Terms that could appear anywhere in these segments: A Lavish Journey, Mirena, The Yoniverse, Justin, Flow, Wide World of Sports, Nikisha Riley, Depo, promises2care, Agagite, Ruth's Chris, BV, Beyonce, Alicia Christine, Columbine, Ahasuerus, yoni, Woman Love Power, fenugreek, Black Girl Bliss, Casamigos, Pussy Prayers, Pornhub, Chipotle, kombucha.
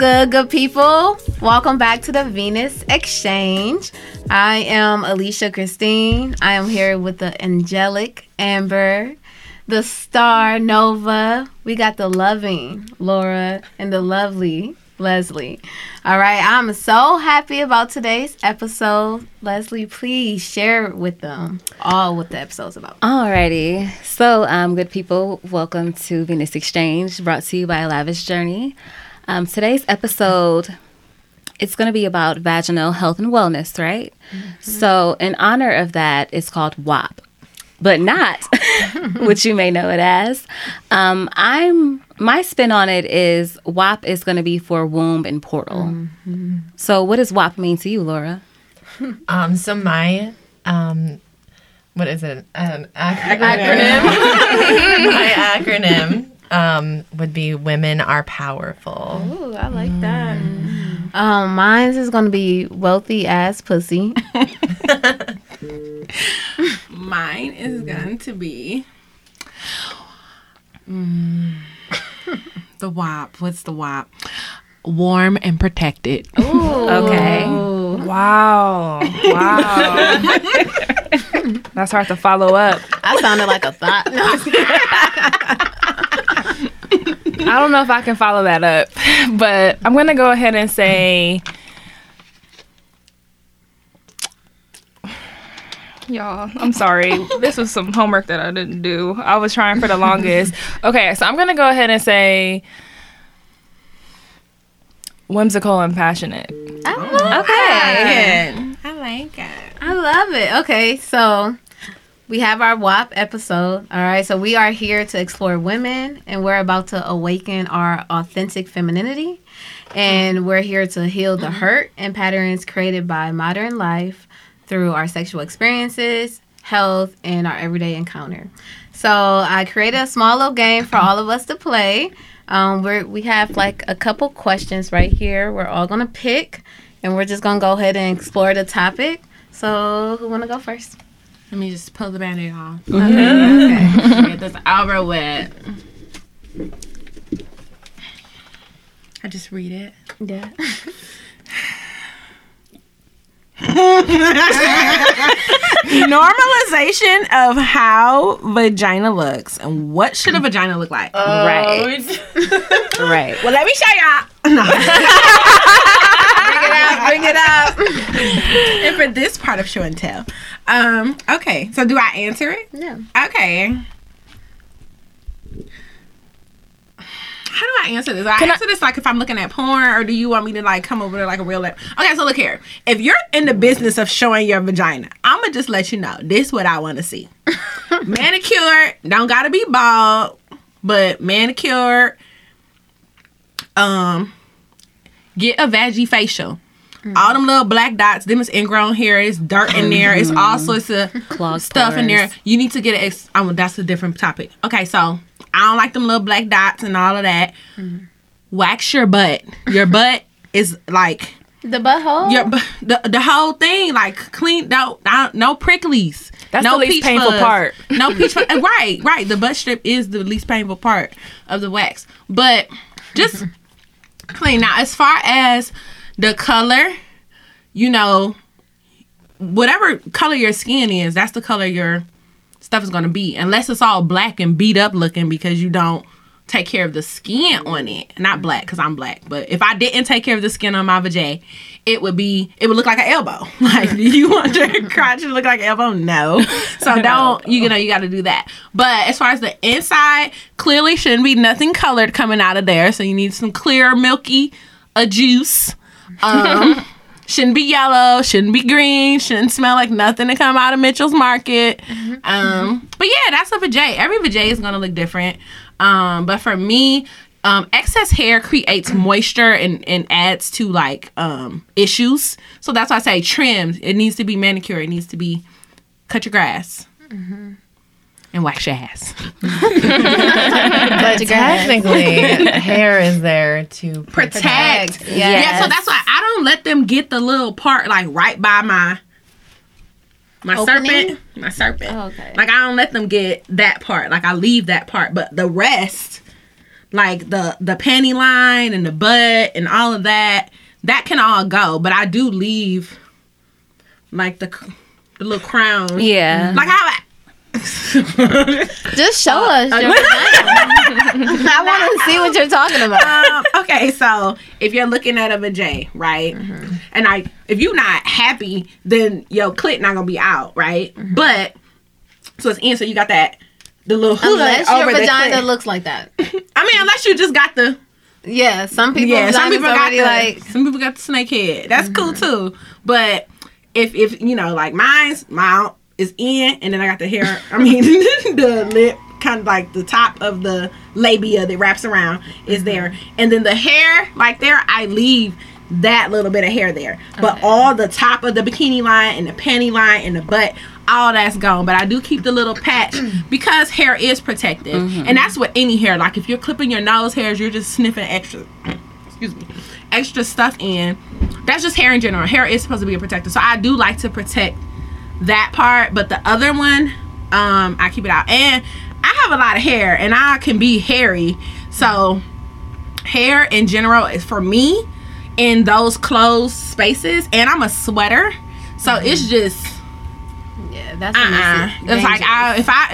good people? Welcome back to the Venus Exchange. I am Alicia Christine. I am here with the angelic Amber, the star Nova. We got the loving Laura and the lovely Leslie. All right, I'm so happy about today's episode. Leslie, please share with them all what the episode's about. Alrighty. So, good people, welcome to Venus Exchange, brought to you by A Lavish Journey. Today's episode, it's going to be about vaginal health and wellness, right? Mm-hmm. So, in honor of that, it's called WAP, but not what you may know it as. My spin on it is WAP is going to be for womb and portal. Mm-hmm. So what does WAP mean to you, Laura? What is it? An acronym. My acronym would be Women Are Powerful. Ooh, I like that. Mine's is going to be Wealthy Ass Pussy. Mine is going to be... the WAP. What's the WAP? Warm and protected. Ooh. Okay. Wow. That's hard to follow up. I sounded like a thought. No. I don't know if I can follow that up, but I'm going to go ahead and say... Y'all, I'm sorry. This was some homework that I didn't do. I was trying for the longest. Okay, so I'm going to go ahead and say whimsical and passionate. I like it. I like it. I love it. Okay, so we have our WAP episode. All right, so we are here to explore women, and we're about to awaken our authentic femininity. And we're here to heal the hurt and patterns created by modern life through our sexual experiences, health, and our everyday encounter. So I created a small little game for all of us to play. We have like a couple questions right here. We're all gonna pick, and we're just gonna go ahead and explore the topic. So who wanna go first? Let me just pull the Band-Aid off. Mm-hmm. Okay. Get this over with. I just read it. Yeah. Normalization of how vagina looks and what should a vagina look like. Right. Well, let me show y'all. Bring it up. And for this part of show and tell, okay. So do I answer it? No. Okay. How do I answer this? I answer this like if I'm looking at porn, or do you want me to like come over to like a real lab? Okay, so look here. If you're in the business of showing your vagina, I'm going to just let you know. This is what I want to see. Manicure. Don't got to be bald, but manicure. Get a veggie facial. Mm-hmm. All them little black dots, them is ingrown hair. It's dirt in there. It's all sorts of stuff in there. You need to get it. That's a different topic. Okay, so... I don't like them little black dots and all of that. Mm-hmm. Wax your butt. Your butt is like... The butthole? The whole thing. Like, clean. No pricklies. That's no the least painful fuzz. Part. No peach fuzz. Right. The butt strip is the least painful part of the wax. But just clean. Now, as far as the color, whatever color your skin is, that's the color your... stuff is going to be, unless it's all black and beat up looking because you don't take care of the skin on it. Not black, because I'm black, but if I didn't take care of the skin on my vajay, it would look like an elbow. Like, do you want your crotch to look like an elbow? No. So don't, you got to do that. But as far as the inside, clearly shouldn't be nothing colored coming out of there. So you need some clear, milky juice. Shouldn't be yellow, shouldn't be green, shouldn't smell like nothing to come out of Mitchell's Market. But yeah, that's a vajay. Every vajay is going to look different. But for me, excess hair creates moisture and adds to like issues. So that's why I say trimmed. It needs to be manicured. It needs to be cut your grass. Mm-hmm. And wax your ass. But technically, hair is there to protect. Yes. Yeah, so that's why I don't let them get the little part like right by my serpent. My serpent. Oh, okay. Like I don't let them get that part. Like I leave that part, but the rest. like the panty line and the butt and all of that, that can all go. But I do leave like the little crown. Yeah. Like how I just show us your I want to see what you're talking about. Okay, so if you're looking at a vajay, right? Mm-hmm. And if you're not happy, then your clit not gonna be out, right? Mm-hmm. But so it's in, so you got that the little hood unless over your vagina the clit. Looks like that. I mean, unless you just got the some people got the snake head. That's cool too. But if you know, like mine is in, and then I got the hair. I mean, the lip, kind of like the top of the labia that wraps around is there, and then the hair, like there, I leave that little bit of hair there. Okay. But all the top of the bikini line and the panty line and the butt, all that's gone. But I do keep the little patch because hair is protective, and that's what any hair. Like if you're clipping your nose hairs, you're just sniffing extra stuff in. That's just hair in general. Hair is supposed to be a protector, so I do like to protect that part. But the other one, I keep it out. And I have a lot of hair, and I can be hairy, so hair in general is for me in those closed spaces. And I'm a sweater, so it's just that's it's like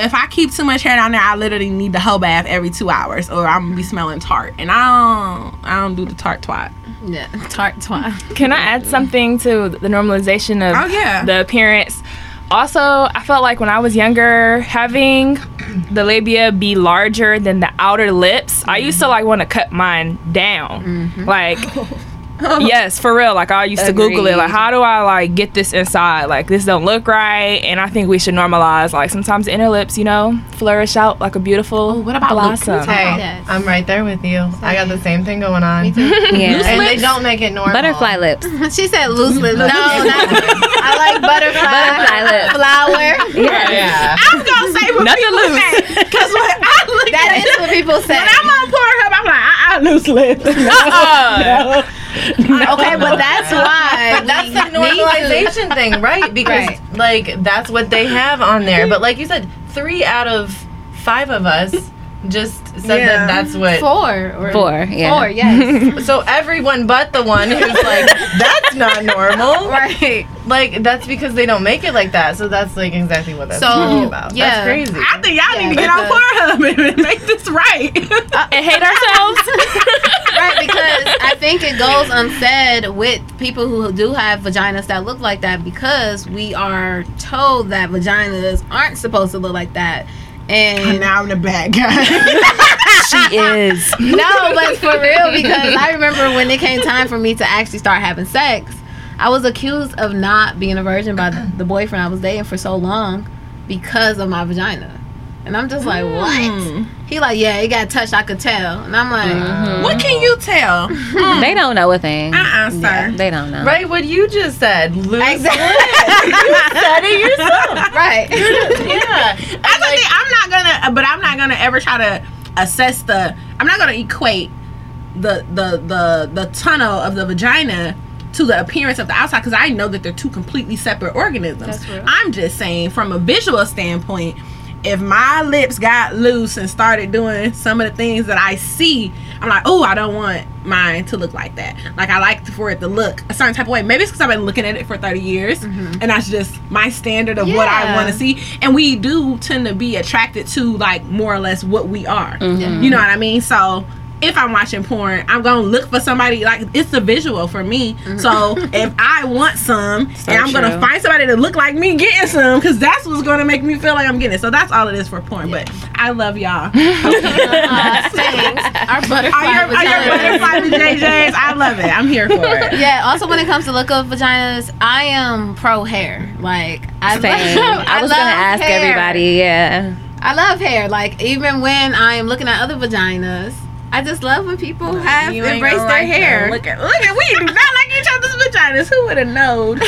if I keep too much hair down there, I literally need the whole bath every 2 hours, or I'm gonna be smelling tart, and I don't do the tart twat. Yeah, tart twat. Can I add something to the normalization of the appearance? Also, I felt like when I was younger, having the labia be larger than the outer lips, I used to like want to cut mine down. Like, yes, for real. Like I used to Google it. Like, how do I like get this inside? Like this don't look right. And I think we should normalize. Like sometimes the inner lips, you know, flourish out like a beautiful blossom. Hey, yes. I'm right there with you. Sorry. I got the same thing going on. Me too. Yeah. And they don't make it normal. Butterfly lips. She said loose lips. No, not I like butterfly lips. Flower. Yeah. I'm gonna say what nothing people loose. Say because when I look that at is what people say. When I'm on Pornhub, I'm like, I loose lips. No. Okay, but that's why. That's the normalization thing, right? Because, like, that's what they have on there. But, like you said, 3 out of 5 of us just said that that's what. Four, yes. So everyone but the one who's like, that's not normal. Right. Like, that's because they don't make it like that. So that's, like, exactly what that's talking about. Yeah. That's crazy. I think y'all need to get on Pornhub and make this right. And hate ourselves. Right, because I think it goes unsaid with people who do have vaginas that look like that, because we are told that vaginas aren't supposed to look like that. And now I'm the bad guy. She is. No, but for real, because I remember when it came time for me to actually start having sex, I was accused of not being a virgin by the boyfriend I was dating for so long because of my vagina. And I'm just like, what? He like, yeah, it got touched, I could tell. And I'm like, what can you tell? They don't know a thing. Sir. Yeah, they don't know. Right, what you just said. Loose exactly. You said it yourself. Right. Yeah. I'm not going to ever try to assess I'm not going to equate the tunnel of the vagina to the appearance of the outside, because I know that they're two completely separate organisms. I'm just saying from a visual standpoint, if my lips got loose and started doing some of the things that I see, I'm like, oh, I don't want mine to look like that. Like, I like for it to look a certain type of way. Maybe it's because I've been looking at it for 30 years, and that's just my standard of what I want to see. And we do tend to be attracted to, like, more or less what we are. You know what I mean? So if I'm watching porn, I'm going to look for somebody. Like, it's a visual for me. So if I want some, and I'm going to find somebody that look like me getting some, because that's what's going to make me feel like I'm getting it. So that's all it is for porn. Yeah. But I love y'all. Thanks. Our butterfly vaginas. I love it. I'm here for it. Yeah. Also, when it comes to look of vaginas, I am pro hair. Like, I was going to ask everybody. Yeah. I love hair. Like, even when I am looking at other vaginas, I just love when people have embraced their hair. Look at we do not like each other's vaginas. Who would have known?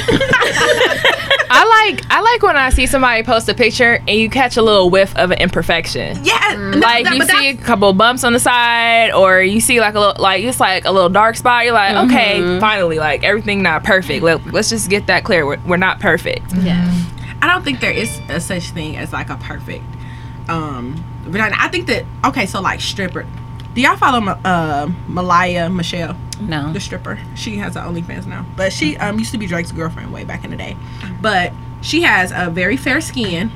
I like when I see somebody post a picture and you catch a little whiff of an imperfection. Yeah, like you see a couple bumps on the side, or you see like a little, like it's like a little dark spot. You're like, okay, finally, like everything not perfect. Let's just get that clear. We're not perfect. Yeah, I don't think there is a such thing as like a perfect vagina. I think that, okay, so like stripper. Do y'all follow Malia Michelle? No. The stripper. She has her OnlyFans now. But she used to be Drake's girlfriend way back in the day. But she has a very fair skin.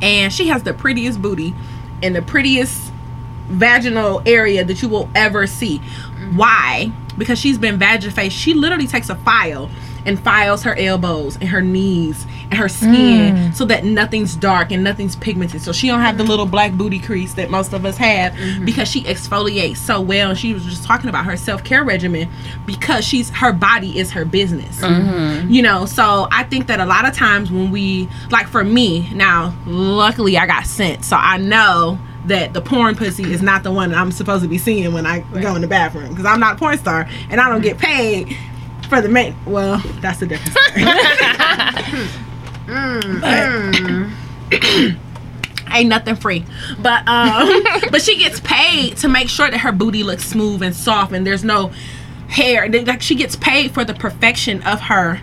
And she has the prettiest booty and the prettiest vaginal area that you will ever see. Why? Because she's been vagifaced. She literally takes a file and files her elbows and her knees and her skin so that nothing's dark and nothing's pigmented. So she don't have the little black booty crease that most of us have because she exfoliates so well. And she was just talking about her self-care regimen because her body is her business. You know, so I think that a lot of times when we, like for me, now luckily I got sent. So I know that the porn pussy is not the one that I'm supposed to be seeing when I go in the bathroom, because I'm not a porn star and I don't get paid for the main. Well, that's the difference. Ain't nothing free, but but she gets paid to make sure that her booty looks smooth and soft and there's no hair. Like, she gets paid for the perfection of her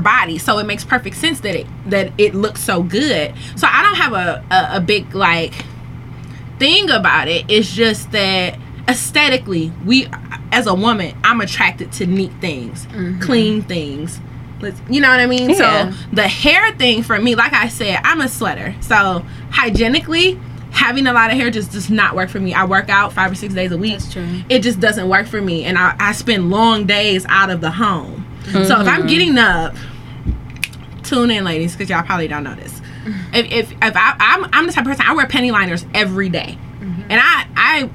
body, so it makes perfect sense that it looks so good. So I don't have a big like thing about it. It's just that aesthetically, we, as a woman, I'm attracted to neat things, clean things. You know what I mean? Yeah. So the hair thing for me, like I said, I'm a sweater. So hygienically, having a lot of hair just does not work for me. I work out 5 or 6 days a week. That's true. It just doesn't work for me. And I spend long days out of the home. So if I'm getting up, tune in, ladies, because y'all probably don't know this. If I'm the type of person, I wear panty liners every day. And I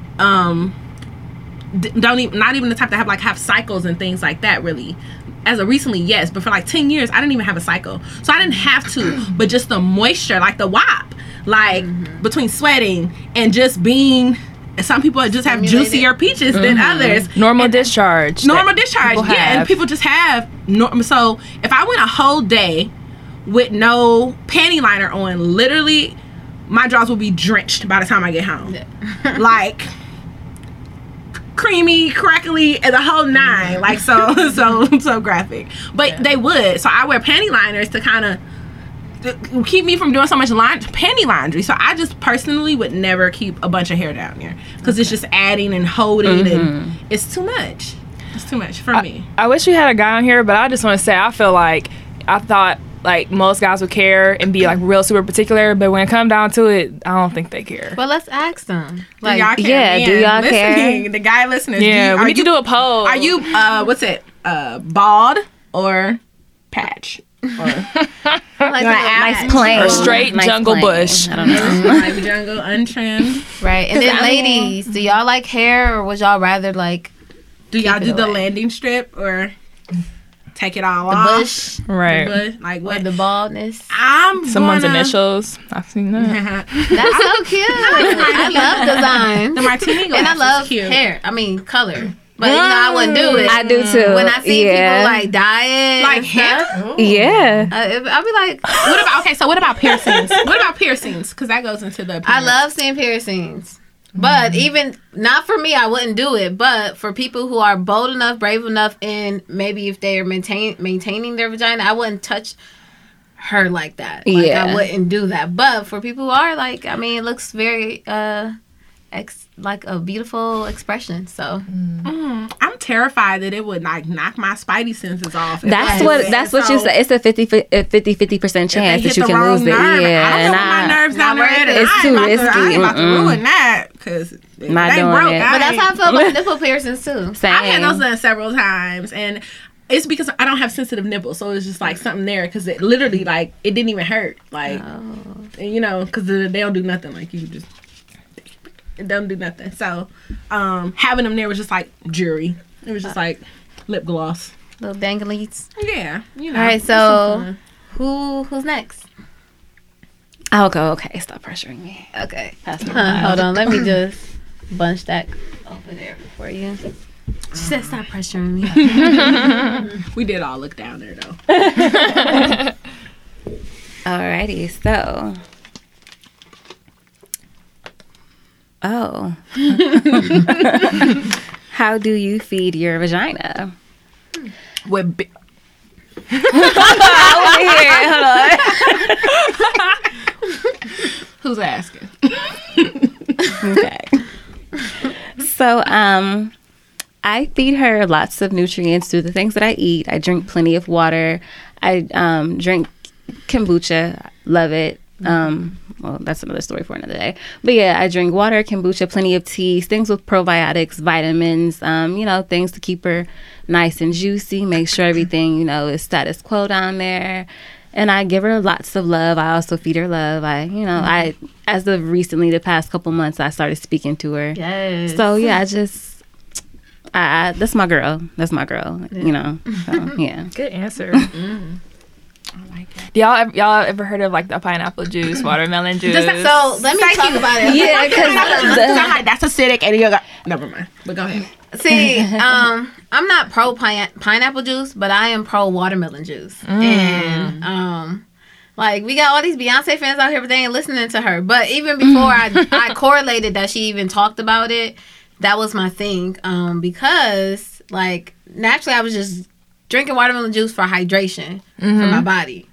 don't even, not even the type to have cycles and things like that, really. As of recently, yes, but for 10 years, I didn't even have a cycle. So I didn't have to, but just the moisture, the W.A.P, between sweating and just being, some people just have juicier peaches than others. Normal discharge, yeah, and people just have, so if I went a whole day with no panty liner on, literally, my drawers will be drenched by the time I get home. Yeah. Creamy, crackly, and the whole nine. So graphic. But they would. So I wear panty liners to kind of keep me from doing so much panty laundry. So I just personally would never keep a bunch of hair down there. Because it's just adding and holding. And it's too much. It's too much for me. I wish we had a guy on here, but I just want to say I feel like I thought most guys would care and be real super particular, but when it comes down to it, I don't think they care. Well, let's ask them. Do y'all care? Yeah, do y'all care? The guy listeners. Yeah, we need to do a poll. Are you bald or patch? Or nice plain or straight jungle bush? I don't know. Jungle untrimmed. Right. And then ladies, do y'all like hair, or would y'all rather do y'all do the landing strip or take it all off? The bush. Right. The bush. What? Or the baldness. Someone's initials. I've seen that. That's so cute. I love design. The martini glass. And I love hair. I mean, color. But I wouldn't do it. I do too. When I see people dye it. Hair? Yeah. I'll be like. What about piercings? What about piercings? Because that goes into the appearance. I love seeing piercings. But even, not for me, I wouldn't do it, but for people who are bold enough, brave enough, and maybe if they are maintaining their vagina, I wouldn't touch her like that. I wouldn't do that. But for people who are it looks very, a beautiful expression, so. I'm terrified that it would, knock my spidey senses off. That's what you said. It's a 50% chance that you can lose nerve, it. Yeah, I don't want my nerves down there. It's too risky. I ain't about to ruin that, because they broke. But that's how I feel about nipple piercings, too. Same. I've had those done several times, and it's because I don't have sensitive nipples, so it's just something there, because it literally, it didn't even hurt. And, because they don't do nothing. You just... It doesn't do nothing. So, having them there was just jewelry. It was just lip gloss. Little danglies. Yeah. All right, so who's next? I'll go. Okay, stop pressuring me. Okay. Hold on. Let me just bunch that over there for you. She said stop pressuring me. We did all look down there, though. Alrighty, so... Oh. How do you feed your vagina? With over here. Hold on. Who's asking? Okay. So I feed her lots of nutrients through the things that I eat. I drink plenty of water. I drink kombucha. Love it. Well, that's another story for another day. But yeah, I drink water, kombucha, plenty of teas, things with probiotics, vitamins, things to keep her nice and juicy, make sure everything, is status quo down there. And I give her lots of love. I also feed her love. As of recently, the past couple months, I started speaking to her. Yes. So yeah, I that's my girl. That's my girl, So, yeah. Good answer. Mm. Oh my God. Y'all ever heard of like the pineapple juice, watermelon juice? So let me talk about it. Yeah, because that's acidic, and never mind. But go ahead. See, I'm not pro pineapple juice, but I am pro watermelon juice. Mm. And we got all these Beyonce fans out here, but they ain't listening to her. But even before I correlated that she even talked about it, that was my thing because naturally I was just drinking watermelon juice for hydration for my body.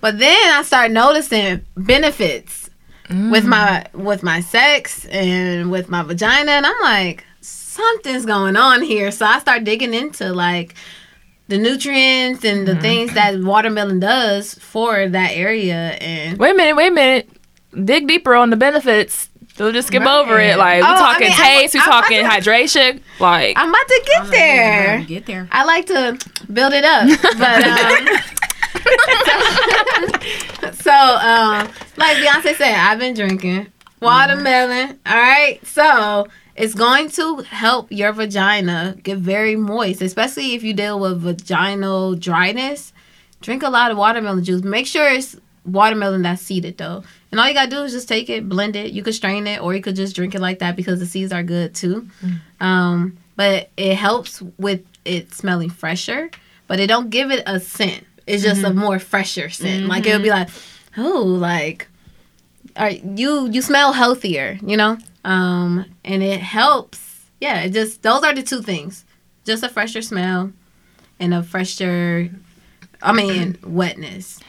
But then I started noticing benefits with my sex and with my vagina. And I'm like, something's going on here. So I started digging into the nutrients and the things that watermelon does for that area. And wait a minute. Dig deeper on the benefits. We'll just skip over it. We're talking taste, we're talking hydration. I'm about to get there. I like to build it up. But like Beyonce said, I've been drinking watermelon. All right. So it's going to help your vagina get very moist, especially if you deal with vaginal dryness. Drink a lot of watermelon juice. Make sure it's watermelon that's seeded though. And all you gotta do is just take it, blend it. You could strain it, or you could just drink it like that because the seeds are good too. But it helps with it smelling fresher, but it don't give it a scent. It's just a more fresher scent. It'll be all right, you smell healthier, and it helps. Yeah, it just, those are the two things. Just a fresher smell and a fresher, wetness.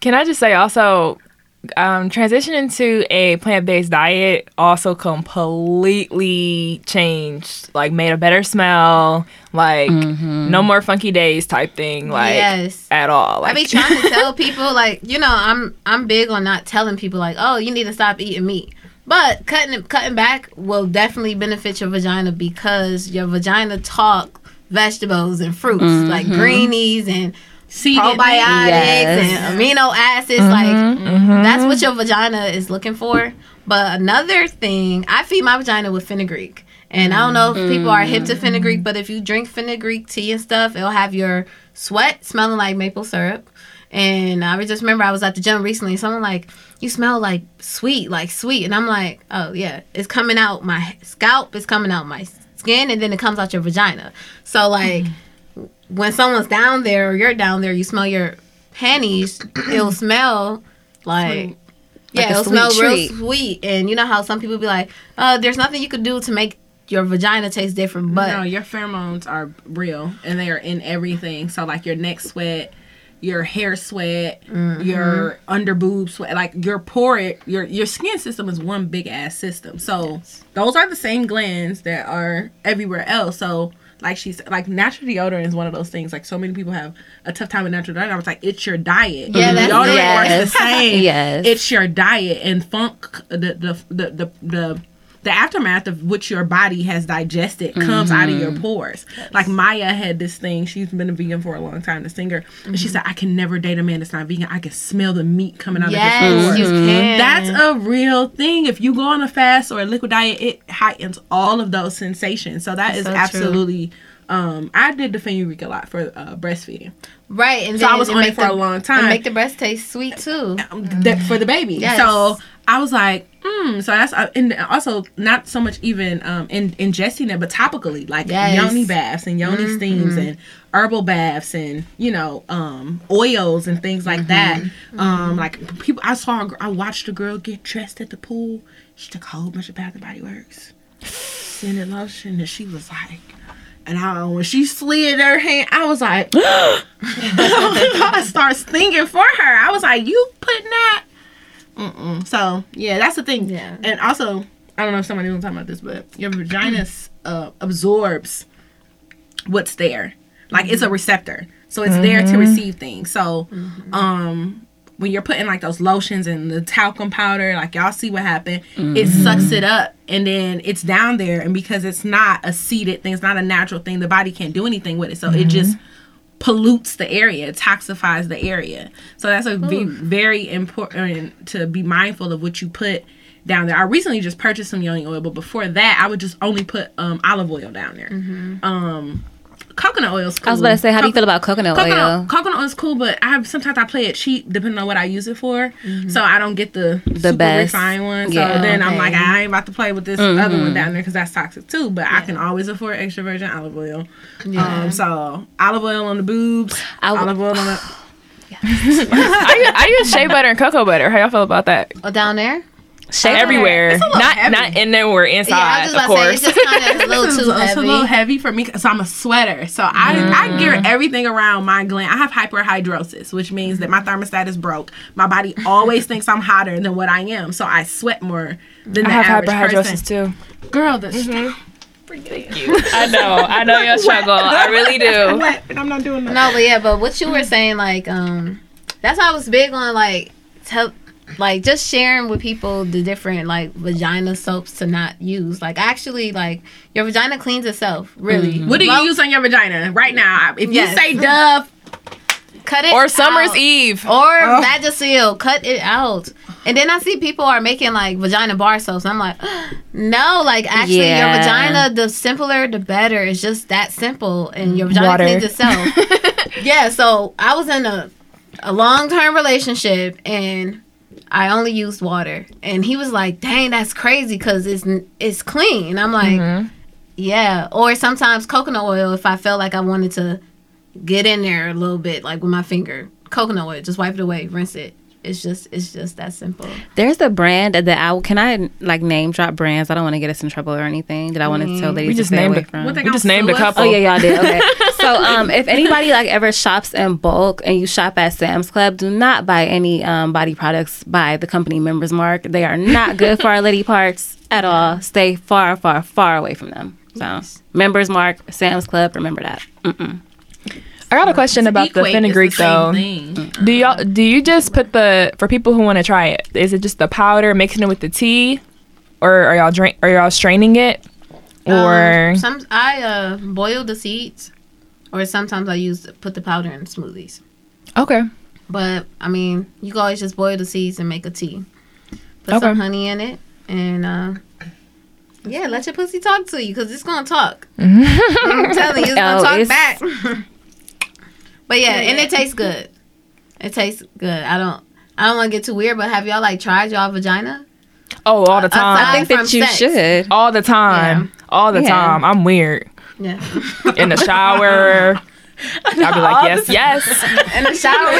Can I just say also, transitioning to a plant-based diet also completely changed, made a better smell, no more funky days type thing, yes. At all. I be trying to tell people, I'm big on not telling people, oh, you need to stop eating meat. But cutting back will definitely benefit your vagina because your vagina talk vegetables and fruits, like greenies and seeded probiotics and amino acids, that's what your vagina is looking for. But another thing, I feed my vagina with fenugreek, and I don't know if people are hip to fenugreek, but if you drink fenugreek tea and stuff, it'll have your sweat smelling like maple syrup. And I just remember I was at the gym recently, and someone you smell like sweet, and I'm like, oh yeah, it's coming out my scalp, it's coming out my skin, and then it comes out your vagina. So when someone's down there or you're down there, you smell your panties, it'll smell sweet. Yeah, it'll smell treat. Real sweet. And you know how some people be there's nothing you could do to make your vagina taste different, but no, your pheromones are real and they are in everything. So your neck sweat, your hair sweat, your under boob sweat, your pore, your skin system is one big ass system. So those are the same glands that are everywhere else. So she's natural deodorant is one of those things. So many people have a tough time with natural deodorant. I was it's your diet. Yeah, that's deodorant works the same. Yes, it's your diet and funk. The aftermath of what your body has digested comes out of your pores. Yes. Maya had this thing. She's been a vegan for a long time. The singer, and she said, "I can never date a man that's not vegan. I can smell the meat coming out of his pores." You can. That's a real thing. If you go on a fast or a liquid diet, it heightens all of those sensations. So that's absolutely. True. I did the fenugreek a lot for breastfeeding. Right, and so I was on it for a long time. And make the breast taste sweet too for the baby. Yes. So I was like, so that's and also not so much even ingesting it, but topically, yoni baths and yoni steams and herbal baths and oils and things like that. People, I watched a girl get dressed at the pool. She took a whole bunch of Bath and Body Works, scented lotion, and she was like. And when she slid her hand, I was like, I started singing for her. I was like, you putting that? So, yeah, that's the thing. Yeah. And also, I don't know if somebody's gonna talk about this, but your vagina absorbs what's there. Like, it's a receptor. So it's there to receive things. So when you're putting, like, those lotions and the talcum powder, like, y'all see what happened. It sucks it up, and then it's down there. And because it's not a seeded thing, it's not a natural thing, the body can't do anything with it. So it just pollutes the area, toxifies the area. So that's a very important to be mindful of what you put down there. I recently just purchased some yoni oil, but before that, I would just only put olive oil down there. Coconut oil is cool. I was about to say, how do you feel about coconut oil? Coconut oil is cool, but sometimes I play it cheap depending on what I use it for. So I don't get the super best refined one. So then I'm like, I ain't about to play with this other one down there because that's toxic too. But I can always afford extra virgin olive oil. So olive oil on the boobs, olive oil on the... I use shea butter and cocoa butter. How y'all feel about that? Well, down there? Shea everywhere, not in there. We're inside, I was just of course. Say, it's just kinda a little too heavy. It's a little heavy for me, so I'm a sweater. So I gear everything around my gland. I have hyperhidrosis, which means that my thermostat is broke. My body always thinks I'm hotter than what I am, so I sweat more than the average person. Too. Girl, that's thank you. I know your struggle. I really do. I'm wet, and I'm not doing that. No, but yeah, but what you were saying, like, that's why I was big on like just sharing with people the different like vagina soaps to not use. Like, actually, like, your vagina cleans itself, really. What do you use on your vagina right now? If you say Dove, cut it or Summer's out. Eve or Vagisil, cut it out. And then I see people are making like vagina bar soaps, and I'm like, no, like, actually your vagina, the simpler the better. It's just that simple, and your vagina cleans itself. So I was in a long-term relationship, and I only used water, and he was like, dang, that's crazy because it's clean. And I'm like, yeah. Or sometimes coconut oil, if I felt like I wanted to get in there a little bit, like with my finger, coconut oil, just wipe it away, rinse it. It's just that simple. There's a brand that can I like name drop brands? I don't want to get us in trouble or anything that I wanted to tell ladies to stay away from. We just named a couple. Oh yeah, y'all did. Okay. So if anybody like ever shops in bulk and you shop at Sam's Club, do not buy any body products by the company Members Mark. They are not good for our lady parts at all. Stay far, far, far away from them. So Members Mark, Sam's Club, remember that. I got a question about the fenugreek though. Do you just put for people who want to try it? Is it just the powder mixing it with the tea, or are y'all straining it? Or I boil the seeds, or sometimes I put the powder in smoothies. Okay. But I mean, you can always just boil the seeds and make a tea. Put some honey in it, and let your pussy talk to you, because it's gonna talk. I'm telling you, it's gonna talk back. But yeah, and it tastes good. It tastes good. I don't want to get too weird, but have y'all like tried y'all vagina? Oh, all the time. I think that you should. All the time. Yeah. All the time. I'm weird. Yeah. In the shower. I'll be like, yes. In the shower.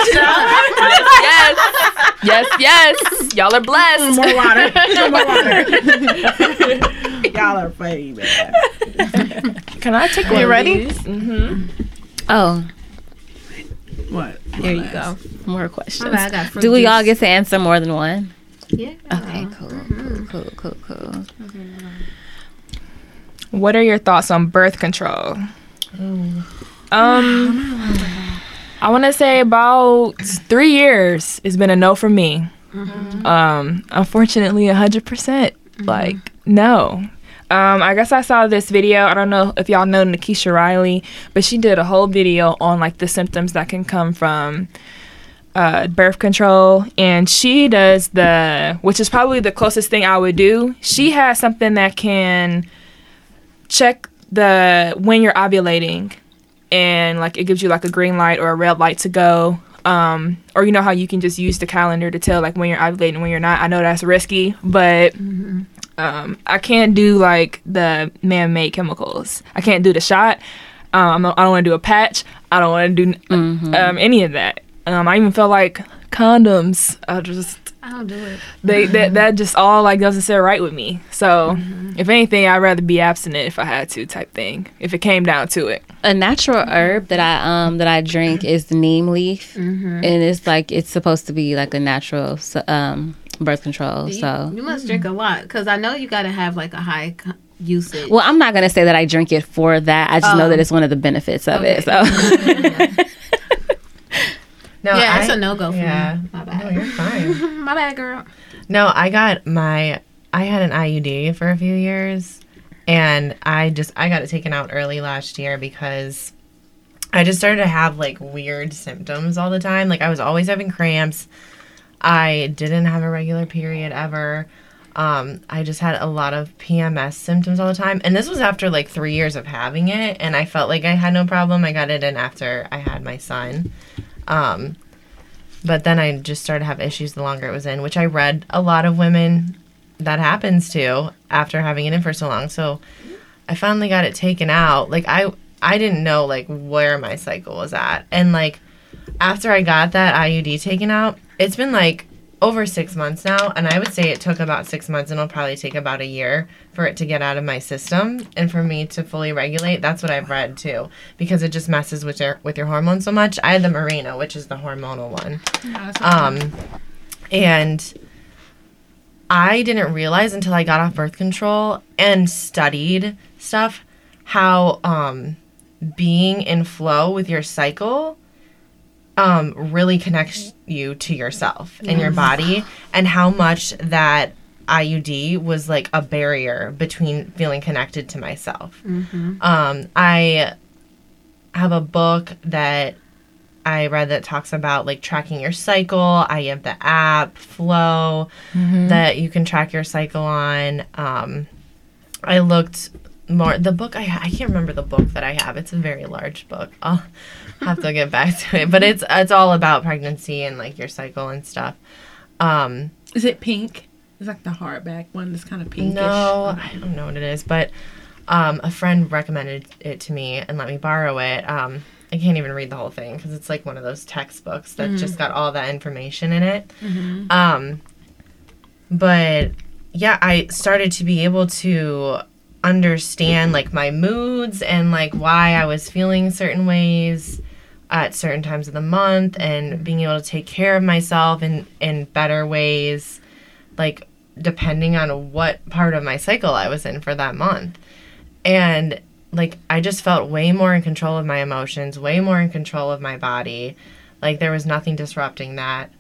Yes. Y'all are blessed. More water. Y'all are funny, man. Can I take one? You ready? Oh. What? There you go. More questions. Right, do we all get to answer more than one? Yeah. Okay, cool. Cool. Okay. What are your thoughts on birth control? Ooh. I want to say about 3 years it's been a no for me. Unfortunately, 100%. Like, no. I guess I saw this video. I don't know if y'all know Nikisha Riley, but she did a whole video on like the symptoms that can come from birth control, and she does which is probably the closest thing I would do. She has something that can check when you're ovulating, and like it gives you like a green light or a red light to go. Or you know how you can just use the calendar to tell like when you're ovulating and when you're not. I know that's risky, but I can't do like the man-made chemicals. I can't do the shot. I don't want to do a patch. I don't want to do any of that. I even feel like condoms. I don't do it. That just all like doesn't sit right with me. So if anything, I'd rather be abstinent if I had to, type thing. If it came down to it. A natural herb that I drink is the neem leaf, and it's supposed to be like a natural birth control. So you must drink a lot, because I know you got to have like a high usage. Well, I'm not going to say that I drink it for that. I just know that it's one of the benefits of it. So. No, yeah, it's a no-go for me. My bad. No, you're fine. My bad, girl. No, I had an IUD for a few years, and I got it taken out early last year because I just started to have, like, weird symptoms all the time. Like, I was always having cramps. I didn't have a regular period ever. I just had a lot of PMS symptoms all the time. And this was after, like, 3 years of having it, and I felt like I had no problem. I got it in after I had my son. But then I just started to have issues the longer it was in, which I read a lot of women that happens to after having it in for so long. So I finally got it taken out. Like I didn't know like where my cycle was at. And like after I got that IUD taken out, it's been like over 6 months now. And I would say it took about 6 months, and it'll probably take about a year for it to get out of my system and for me to fully regulate. That's what I've read too, because it just messes with your hormones so much. I had the Mirena, which is the hormonal one. Yeah, and I didn't realize until I got off birth control and studied stuff how being in flow with your cycle really connects you to yourself and your body, and how much that IUD was like a barrier between feeling connected to myself. Mm-hmm. I have a book that I read that talks about like tracking your cycle. I have the app Flow that you can track your cycle on. I looked more. The book I can't remember the book that I have. It's a very large book. I'll have to get back to it. But it's all about pregnancy and like your cycle and stuff. Is it pink? It's like the hardback one that's kind of pinkish. No, I don't know what it is. But a friend recommended it to me and let me borrow it. I can't even read the whole thing because it's like one of those textbooks that just got all that information in it. Mm-hmm. But yeah, I started to be able to understand like my moods and like why I was feeling certain ways at certain times of the month, and being able to take care of myself in better ways, like depending on what part of my cycle I was in for that month. And like, I just felt way more in control of my emotions, way more in control of my body. Like, there was nothing disrupting that.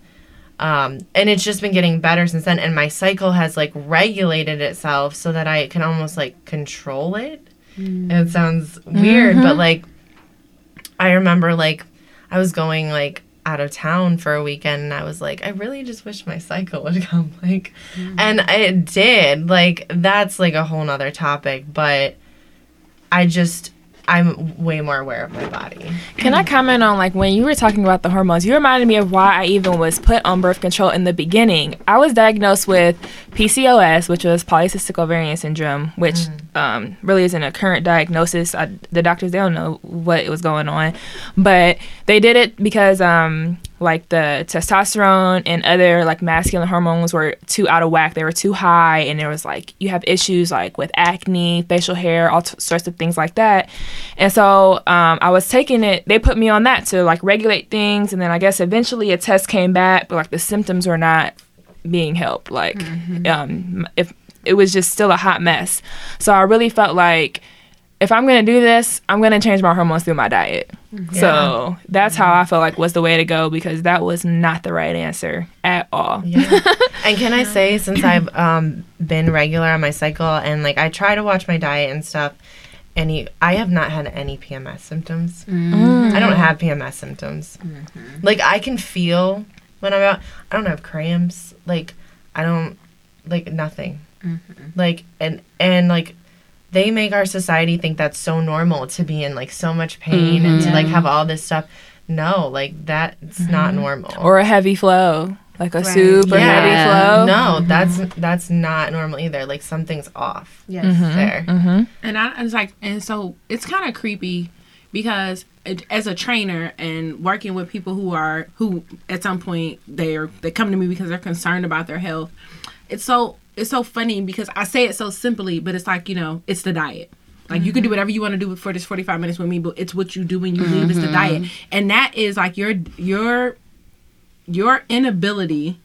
And it's just been getting better since then. And my cycle has, like, regulated itself so that I can almost, like, control it. It sounds weird, but, like, I remember, like, I was going, like, out of town for a weekend, and I was like, I really just wish my cycle would come. Like, and it did. Like, that's, like, a whole nother topic, but I'm way more aware of my body. Can I comment on, like, when you were talking about the hormones, you reminded me of why I even was put on birth control in the beginning. I was diagnosed with PCOS, which was polycystic ovarian syndrome, which really isn't a current diagnosis. The doctors, they don't know what was going on. But they did it because, like, the testosterone and other, like, masculine hormones were too out of whack. They were too high, and there was, like, you have issues, like, with acne, facial hair, all sorts of things like that. And so I was taking it. They put me on that to, like, regulate things. And then I guess eventually a test came back, but, like, the symptoms were not being helped. Like, if it was just still a hot mess. So I really felt like, if I'm going to do this, I'm going to change my hormones through my diet. Yeah. So that's how I felt like was the way to go, because that was not the right answer at all. Yeah. And can I say, since I've been regular on my cycle and, like, I try to watch my diet and stuff, I have not had any PMS symptoms. I don't have PMS symptoms. Like, I can feel when I'm out. I don't have cramps. Like, I don't, like, nothing. Like, and like, they make our society think that's so normal to be in, like, so much pain and to, like, have all this stuff. No, like, that's not normal. Or a heavy flow, like a super heavy flow. No, that's not normal either. Like, something's off there. And I was like, and so it's kind of creepy because as a trainer and working with people who at some point they come to me because they're concerned about their health. It's so funny because I say it so simply, but it's like, you know, it's the diet. Like, you can do whatever you want to do for this 45 minutes with me, but it's what you do when you leave. It's the diet. And that is, like, your inability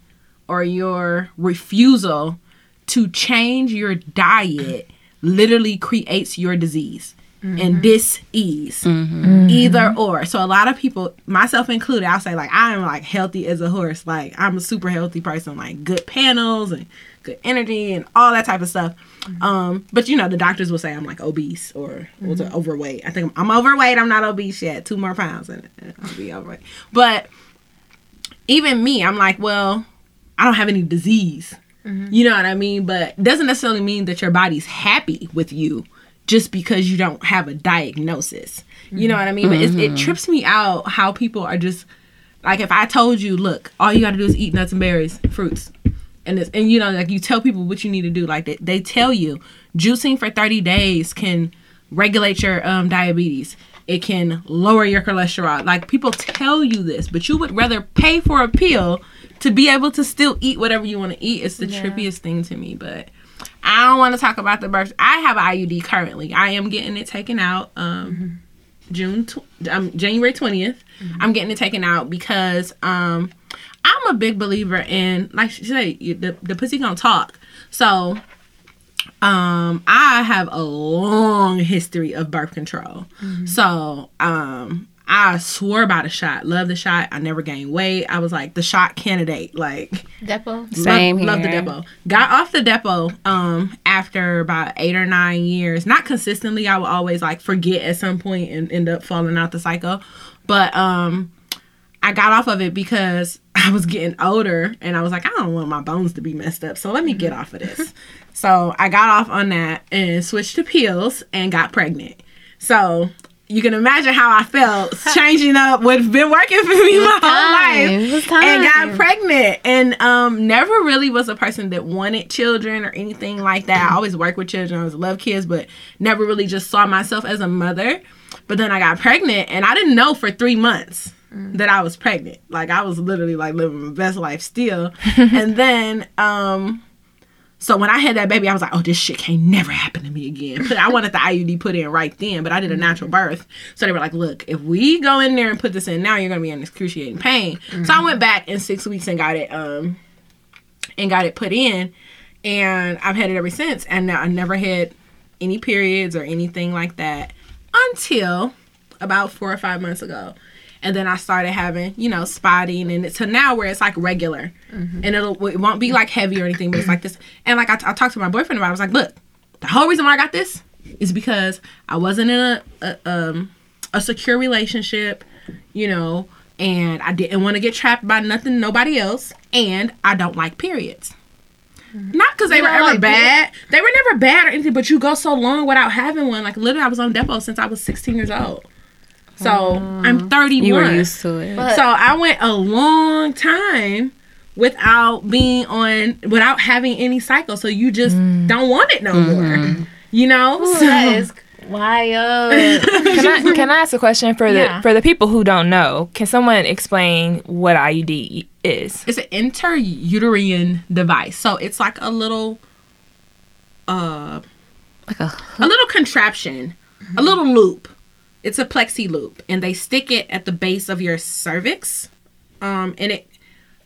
or your refusal to change your diet literally creates your disease and dis-ease. Either or. So a lot of people, myself included, I'll say, like, I am, like, healthy as a horse. Like, I'm a super healthy person. Like, good panels and good energy and all that type of stuff. But, you know, the doctors will say I'm, like, obese or overweight. I think I'm overweight. I'm not obese yet. 2 more pounds and I'll be overweight. But even me, I'm like, well, I don't have any disease. You know what I mean? But it doesn't necessarily mean that your body's happy with you just because you don't have a diagnosis. You know what I mean? But it trips me out how people are just, like, if I told you, look, all you got to do is eat nuts and berries, fruits. And you know, like, you tell people what you need to do. Like, they tell you juicing for 30 days can regulate your diabetes. It can lower your cholesterol. Like, people tell you this, but you would rather pay for a pill to be able to still eat whatever you want to eat. It's the trippiest thing to me, but I don't want to talk about the birth. I have an IUD currently. I am getting it taken out January 20th. I'm getting it taken out because I'm a big believer in, like she said, the pussy gonna talk. So I have a long history of birth control. So I swore by the shot. Love the shot. I never gained weight. I was like the shot candidate. Like Depo. Same here. Love the Depo. Got off the Depo after about 8 or 9 years. Not consistently. I would always like forget at some point and end up falling out the cycle. But I got off of it because I was getting older and I was like, I don't want my bones to be messed up. So let me get off of this. So I got off on that and switched to pills and got pregnant. So you can imagine how I felt changing up what's been working for me my whole life and got pregnant and never really was a person that wanted children or anything like that. I always worked with children. I always loved kids, but never really just saw myself as a mother. But then I got pregnant and I didn't know for 3 months that I was pregnant. Like I was literally like living my best life still. And then, so when I had that baby, I was like, oh, this shit can't never happen to me again. But I wanted the IUD put in right then, but I did a natural birth. So they were like, look, if we go in there and put this in now, you're going to be in excruciating pain. So I went back in 6 weeks and got it put in. And I've had it ever since. And now I never had any periods or anything like that until about 4 or 5 months ago. And then I started having, you know, spotting, and to now where it's like regular, and it won't be like heavy or anything, but it's like this. And like I talked to my boyfriend about it. I was like, look, the whole reason why I got this is because I wasn't in a secure relationship, you know, and I didn't want to get trapped by nothing, nobody else, and I don't like periods. Not because they were ever like bad. They were never bad or anything, but you go so long without having one. Like literally, I was on Depo since I was 16 years old. So I'm 31. You were used to it. So I went a long time without having any cycle. So you just don't want it no more. You know? Ooh, so that is wild. Can I ask a question for the people who don't know? Can someone explain what IUD is? It's an interuterine device. So it's like a little a little contraption, a little loop. It's a plexi loop, and they stick it at the base of your cervix, and it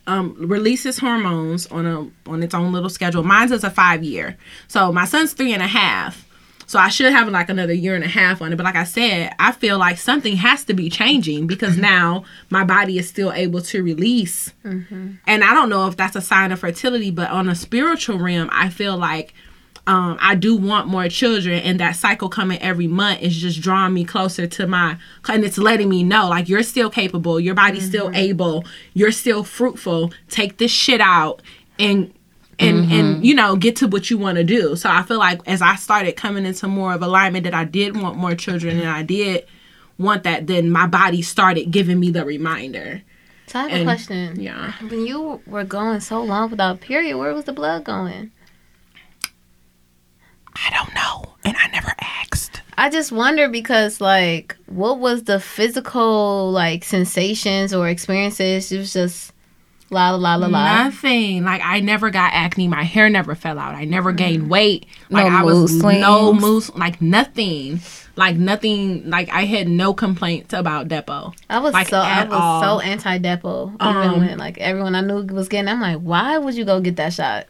releases hormones on its own little schedule. Mine's is a 5-year, so my son's 3.5, so I should have like another 1.5 years on it. But like I said, I feel like something has to be changing because now my body is still able to release, and I don't know if that's a sign of fertility, but on a spiritual realm, I feel like I do want more children, and that cycle coming every month is just drawing me closer to and it's letting me know, like, you're still capable, your body's still able, you're still fruitful, take this shit out and you know, get to what you want to do. So I feel like as I started coming into more of alignment that I did want more children and I did want that, then my body started giving me the reminder. So I have a question. Yeah. When you were going so long without period, where was the blood going? I don't know, and I never asked. I just wonder because, like, what was the physical, like, sensations or experiences? It was just La la la la la. Nothing. Like, I never got acne. My hair never fell out. I never gained weight. Like, no, I was no moose. Like, nothing. Like, nothing. Like, I had no complaints about Depo. I was like, so anti-Depo. Even when, like, everyone I knew was getting, I'm like, why would you go get that shot?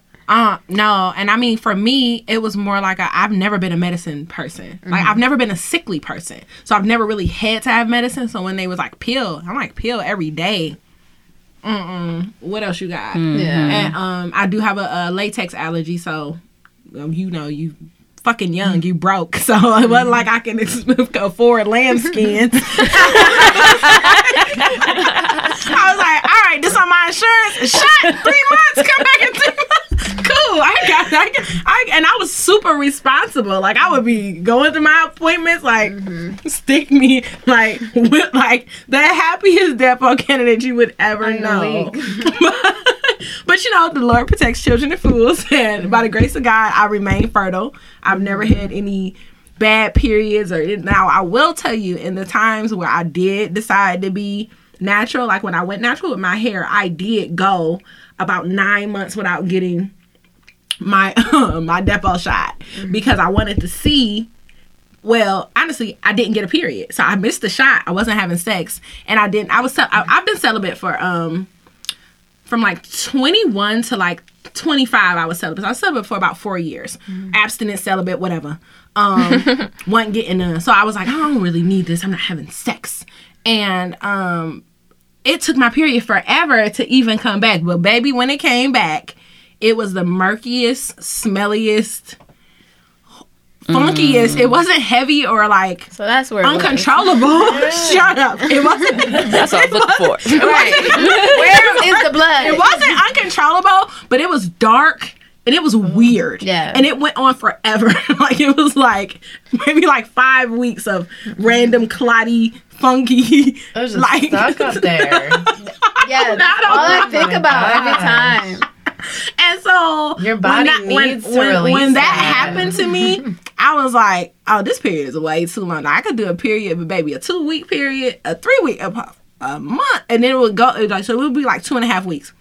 No. And I mean, for me, it was more like I've never been a medicine person. Like, I've never been a sickly person. So I've never really had to have medicine. So when they was like, pill, I'm like, pill every day. What else you got? And I do have a latex allergy, so you know, you fucking young, you broke, so it wasn't like I can afford lambskins. I was like, all right, this on my insurance, shut 3 months, come back in 3 months. Cool. I was super responsible. Like, I would be going to my appointments, like, stick me, like, with, like, the happiest Depo candidate you would ever know. But, you know, the Lord protects children and fools, and by the grace of God, I remain fertile. I've never had any bad periods. Now, I will tell you, in the times where I did decide to be natural, like when I went natural with my hair, I did go about 9 months without getting my my Depo shot, because I wanted to see. Well, honestly, I didn't get a period, so I missed the shot. I wasn't having sex, and I didn't. I've been celibate for from like 21 to like 25. I was celibate. I was celibate for about 4 years, abstinent, celibate, whatever. Wasn't getting none. So I was like, I don't really need this. I'm not having sex, and it took my period forever to even come back. But baby, when it came back, it was the murkiest, smelliest, funkiest. It wasn't heavy or like, so that's where uncontrollable. Shut up. It wasn't. That's what I was looking for. Right. Where is the blood? It wasn't uncontrollable, but it was dark and it was weird. Yeah. And it went on forever. Like, it was like maybe like 5 weeks of random clotty, funky. It was just like, stuck up there. Yeah. That's all I think about every time. And so your body when that happened to me, I was like, oh, this period is way too long. I could do a period, but baby, a 2 week period, a 3 week, a month, and then it would go, like, so it would be like 2.5 weeks.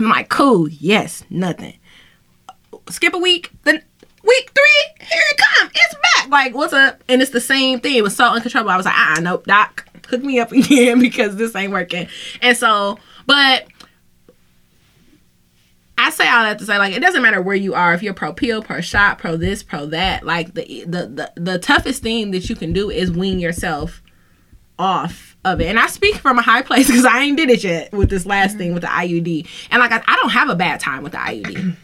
I'm like, cool, yes, nothing. Skip a week, then week three, here it comes, it's back. Like, what's up? And it's the same thing. It was so uncontrollable. I was like, nope, doc, hook me up again, because this ain't working. And so, but I say all that to say, like, it doesn't matter where you are, if you're pro pill, pro shot, pro this, pro that. Like, the toughest thing that you can do is wean yourself off of it. And I speak from a high place, because I ain't did it yet with this last thing with the IUD. And like, I don't have a bad time with the IUD.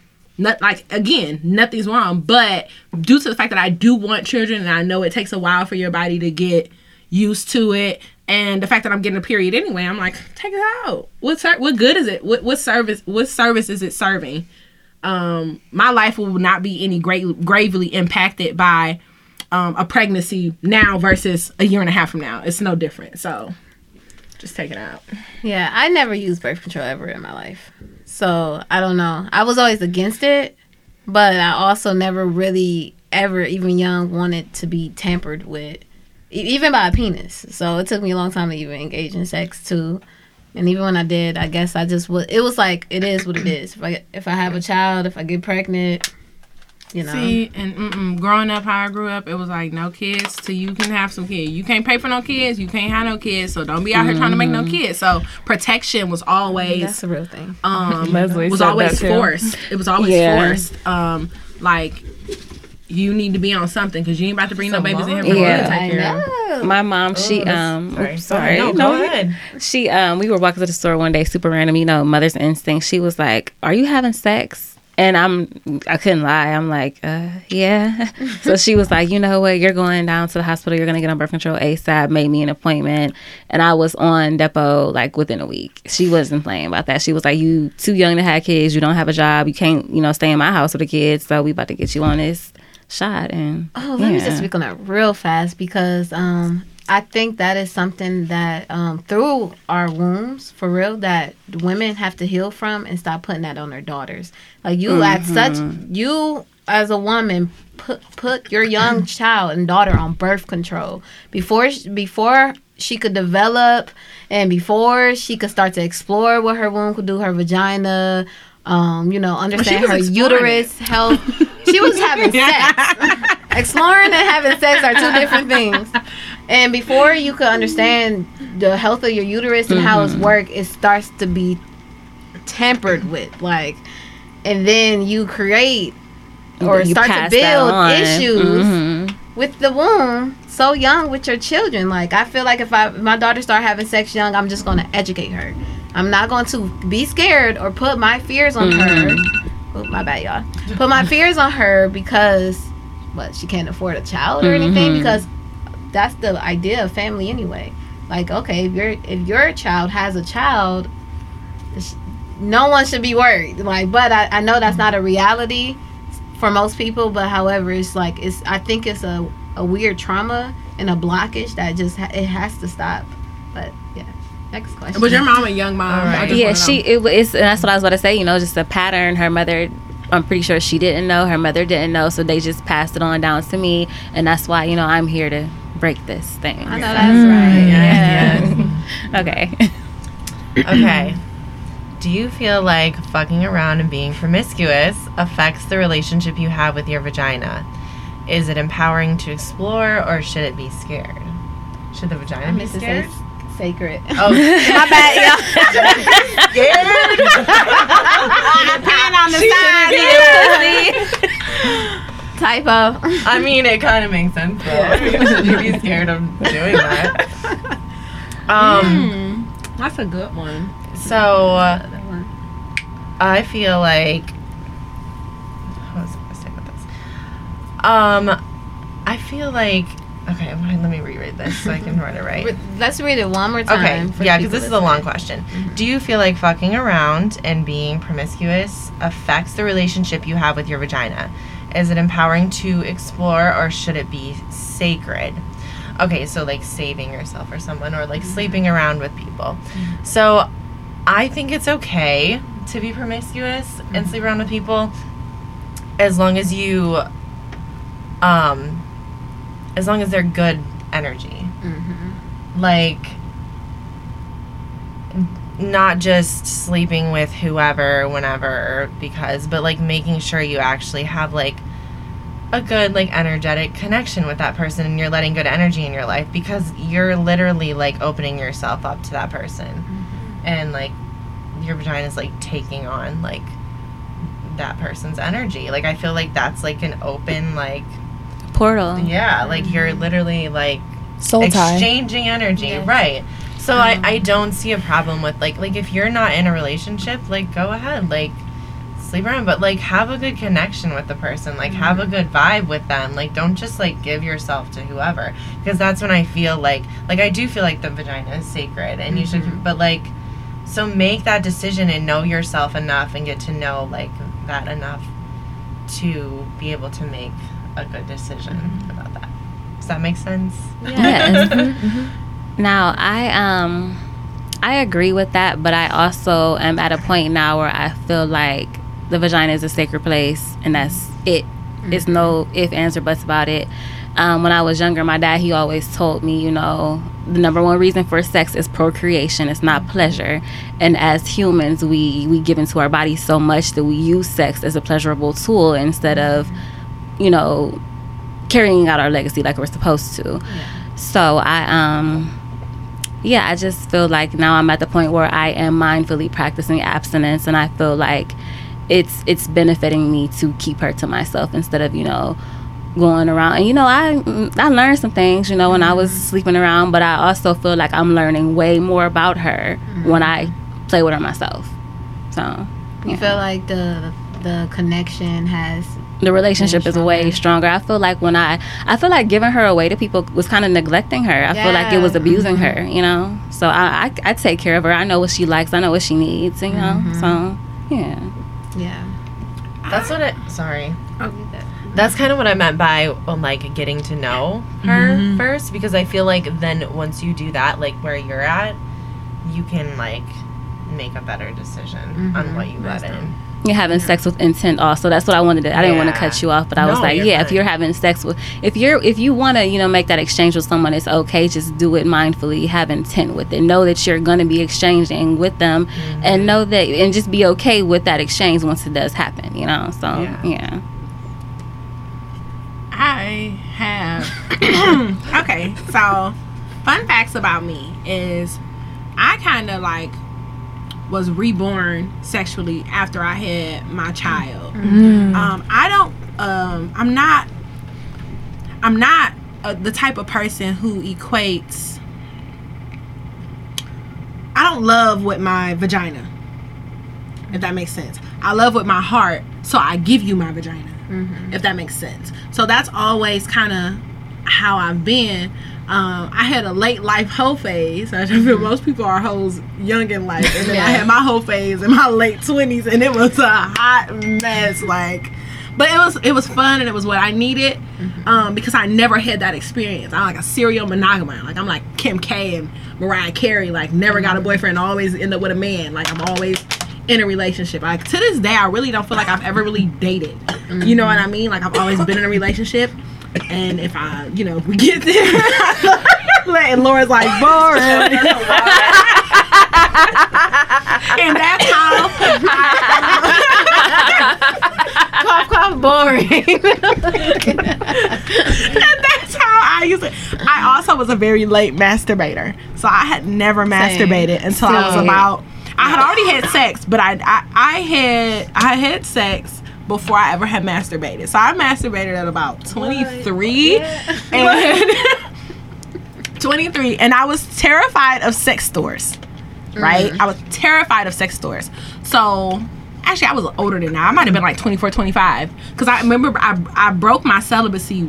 Like, again, nothing's wrong. But due to the fact that I do want children, and I know it takes a while for your body to get used to it, and the fact that I'm getting a period anyway, I'm like, take it out. What good is it? What service is it serving? My life will not be any gravely impacted by a pregnancy now versus a year and a half from now. It's no different. So just take it out. Yeah, I never used birth control ever in my life. So I don't know. I was always against it, but I also never really ever, even young, wanted to be tampered with. Even by a penis. So it took me a long time to even engage in sex, too. And even when I did, I guess I just was... It was like, it is what it is. If I have a child, if I get pregnant, you know. See, and growing up how I grew up, it was like, no kids till you can have some kids. You can't pay for no kids. You can't have no kids. So don't be out here trying to make no kids. So protection was always... That's a real thing. Leslie was always forced. It was always forced. Like... You need to be on something, because you ain't about to bring no babies in here. Yeah, I know. My mom, she sorry, no, go ahead. She we were walking to the store one day, super random. You know, mother's instinct. She was like, "Are you having sex?" And I couldn't lie. I'm like, yeah. So she was like, you know what? You're going down to the hospital. You're going to get on birth control ASAP. Made me an appointment. And I was on Depo like within a week. She wasn't playing about that. She was like, you too young to have kids. You don't have a job. You can't, you know, stay in my house with the kids. So we about to get you on this shot. And let me just speak on that real fast, because I think that is something that through our wombs, for real, that women have to heal from and stop putting that on their daughters. Like you mm-hmm. at such, you as a woman put your young child and daughter on birth control before she could develop and before she could start to explore what her womb could do, her vagina, understand her uterus health. She was having sex. Exploring and having sex are two different things. And before you could understand the health of your uterus and mm-hmm. how it's work, it starts to be tampered with. Like, and then you create or you start to build issues mm-hmm. with the womb so young with your children. Like, I feel like if my daughter start having sex young, I'm just going to educate her. I'm not going to be scared or put my fears on mm-hmm. her. Oh, my bad, y'all. Put my fears on her because, what, she can't afford a child or mm-hmm. anything? Because that's the idea of family anyway. Like, okay, if your child has a child, no one should be worried. Like, but I know that's not a reality for most people, but however, it's like, I think it's a weird trauma and a blockage that just, it has to stop. But yeah. Next question. Was your mom a young mom? Right. Yeah, and that's what I was about to say, just a pattern. Her mother, I'm pretty sure she didn't know, her mother didn't know, so they just passed it on down to me, and that's why, I'm here to break this thing. I know that's right. Yeah. Okay. Do you feel like fucking around and being promiscuous affects the relationship you have with your vagina? Is it empowering to explore, or should it be scared? Should the vagina be scared? Sacred. Oh, my bad, y'all. Scared. The pen on the side. Yeah. Typo. I mean, it kind of makes sense, though. You'd be scared of doing that. That's a good one. So, I feel like... How was I supposed to stick with this? I feel like... Okay, let me reread this so I can write it right. Let's read it one more time. Okay, yeah, because this is a long question. Mm-hmm. Do you feel like fucking around and being promiscuous affects the relationship you have with your vagina? Is it empowering to explore, or should it be sacred? Okay, so like saving yourself or someone, or like mm-hmm. sleeping around with people. Mm-hmm. So I think it's okay to be promiscuous mm-hmm. and sleep around with people as long as you... as long as they're good energy. Mm-hmm. Like, not just sleeping with whoever, whenever, but like making sure you actually have like a good, like, energetic connection with that person, and you're letting good energy in your life, because you're literally like opening yourself up to that person. Mm-hmm. And like your vagina is like taking on like that person's energy. Like, I feel like that's like an open, like, portal. Yeah, like you're literally like soul exchanging energy, yeah. Right? So I don't see a problem with like if you're not in a relationship, like go ahead, like sleep around, but like have a good connection with the person, like mm-hmm. have a good vibe with them, like don't just like give yourself to whoever, because that's when I feel like I do feel like the vagina is sacred, and mm-hmm. you should, but like, so make that decision and know yourself enough and get to know like that enough to be able to make a good decision mm-hmm. about that. Does that make sense? Yes. Mm-hmm. Now, I agree with that, but I also am at a point now where I feel like the vagina is a sacred place, and that's it. Mm-hmm. It's no if, ands, or buts about it. When I was younger, my dad, he always told me, the number one reason for sex is procreation. It's not pleasure. And as humans, we give into our bodies so much that we use sex as a pleasurable tool instead of carrying out our legacy like we're supposed to. Yeah. So I just feel like now I'm at the point where I am mindfully practicing abstinence, and I feel like it's benefiting me to keep her to myself instead of, going around. And, I learned some things, when mm-hmm. I was sleeping around, but I also feel like I'm learning way more about her mm-hmm. when I play with her myself. So, you feel like the connection has... The relationship is way stronger. I feel like when I feel like giving her away to people was kind of neglecting her. I feel like it was abusing mm-hmm. her, So I take care of her. I know what she likes. I know what she needs, mm-hmm. So, yeah. Yeah. That's what it. Sorry. That's kind of what I meant by like getting to know her first, because I feel like then once you do that, like where you're at, you can like make a better decision on what you let in. You're having sex with intent also. That's what I wanted to, I didn't want to cut you off, but I was like, yeah, fine. If you're having sex with, if you want to, you know, make that exchange with someone, it's okay. Just do it mindfully. Have intent with it. Know that you're going to be exchanging with them and know that, and just be okay with that exchange once it does happen, you know? So, yeah. I have, okay. So fun facts about me is I kind of like, was reborn sexually after I had my child. I'm not the type of person who equates. I don't love with my vagina, if that makes sense. I love with my heart, so I give you my vagina, if that makes sense. So that's always kind of how I've been. I had a late life hoe phase. I feel most people are hoes young in life, and then I had my hoe phase in my late 20s, and it was a hot mess. Like, but it was fun, and it was what I needed because I never had that experience. I'm like a serial monogamist. Like I'm like Kim K and Mariah Carey. Like never got a boyfriend, always end up with a man. Like I'm always in a relationship. Like to this day, I really don't feel like I've ever really dated. You know what I mean? Like I've always been in a relationship. And if I, you know, if we get there, and Laura's like, boring. And that's how. Cough, cough, boring. And that's how I used it. I also was a very late masturbator. So I had never masturbated until I was about, I had already had sex, but I had sex before I ever had masturbated. So I masturbated at about 23 and 23, and I was terrified of sex stores, right? I was terrified of sex stores. So actually I was older than that. I might have been like 24, 25, because I remember I broke my celibacy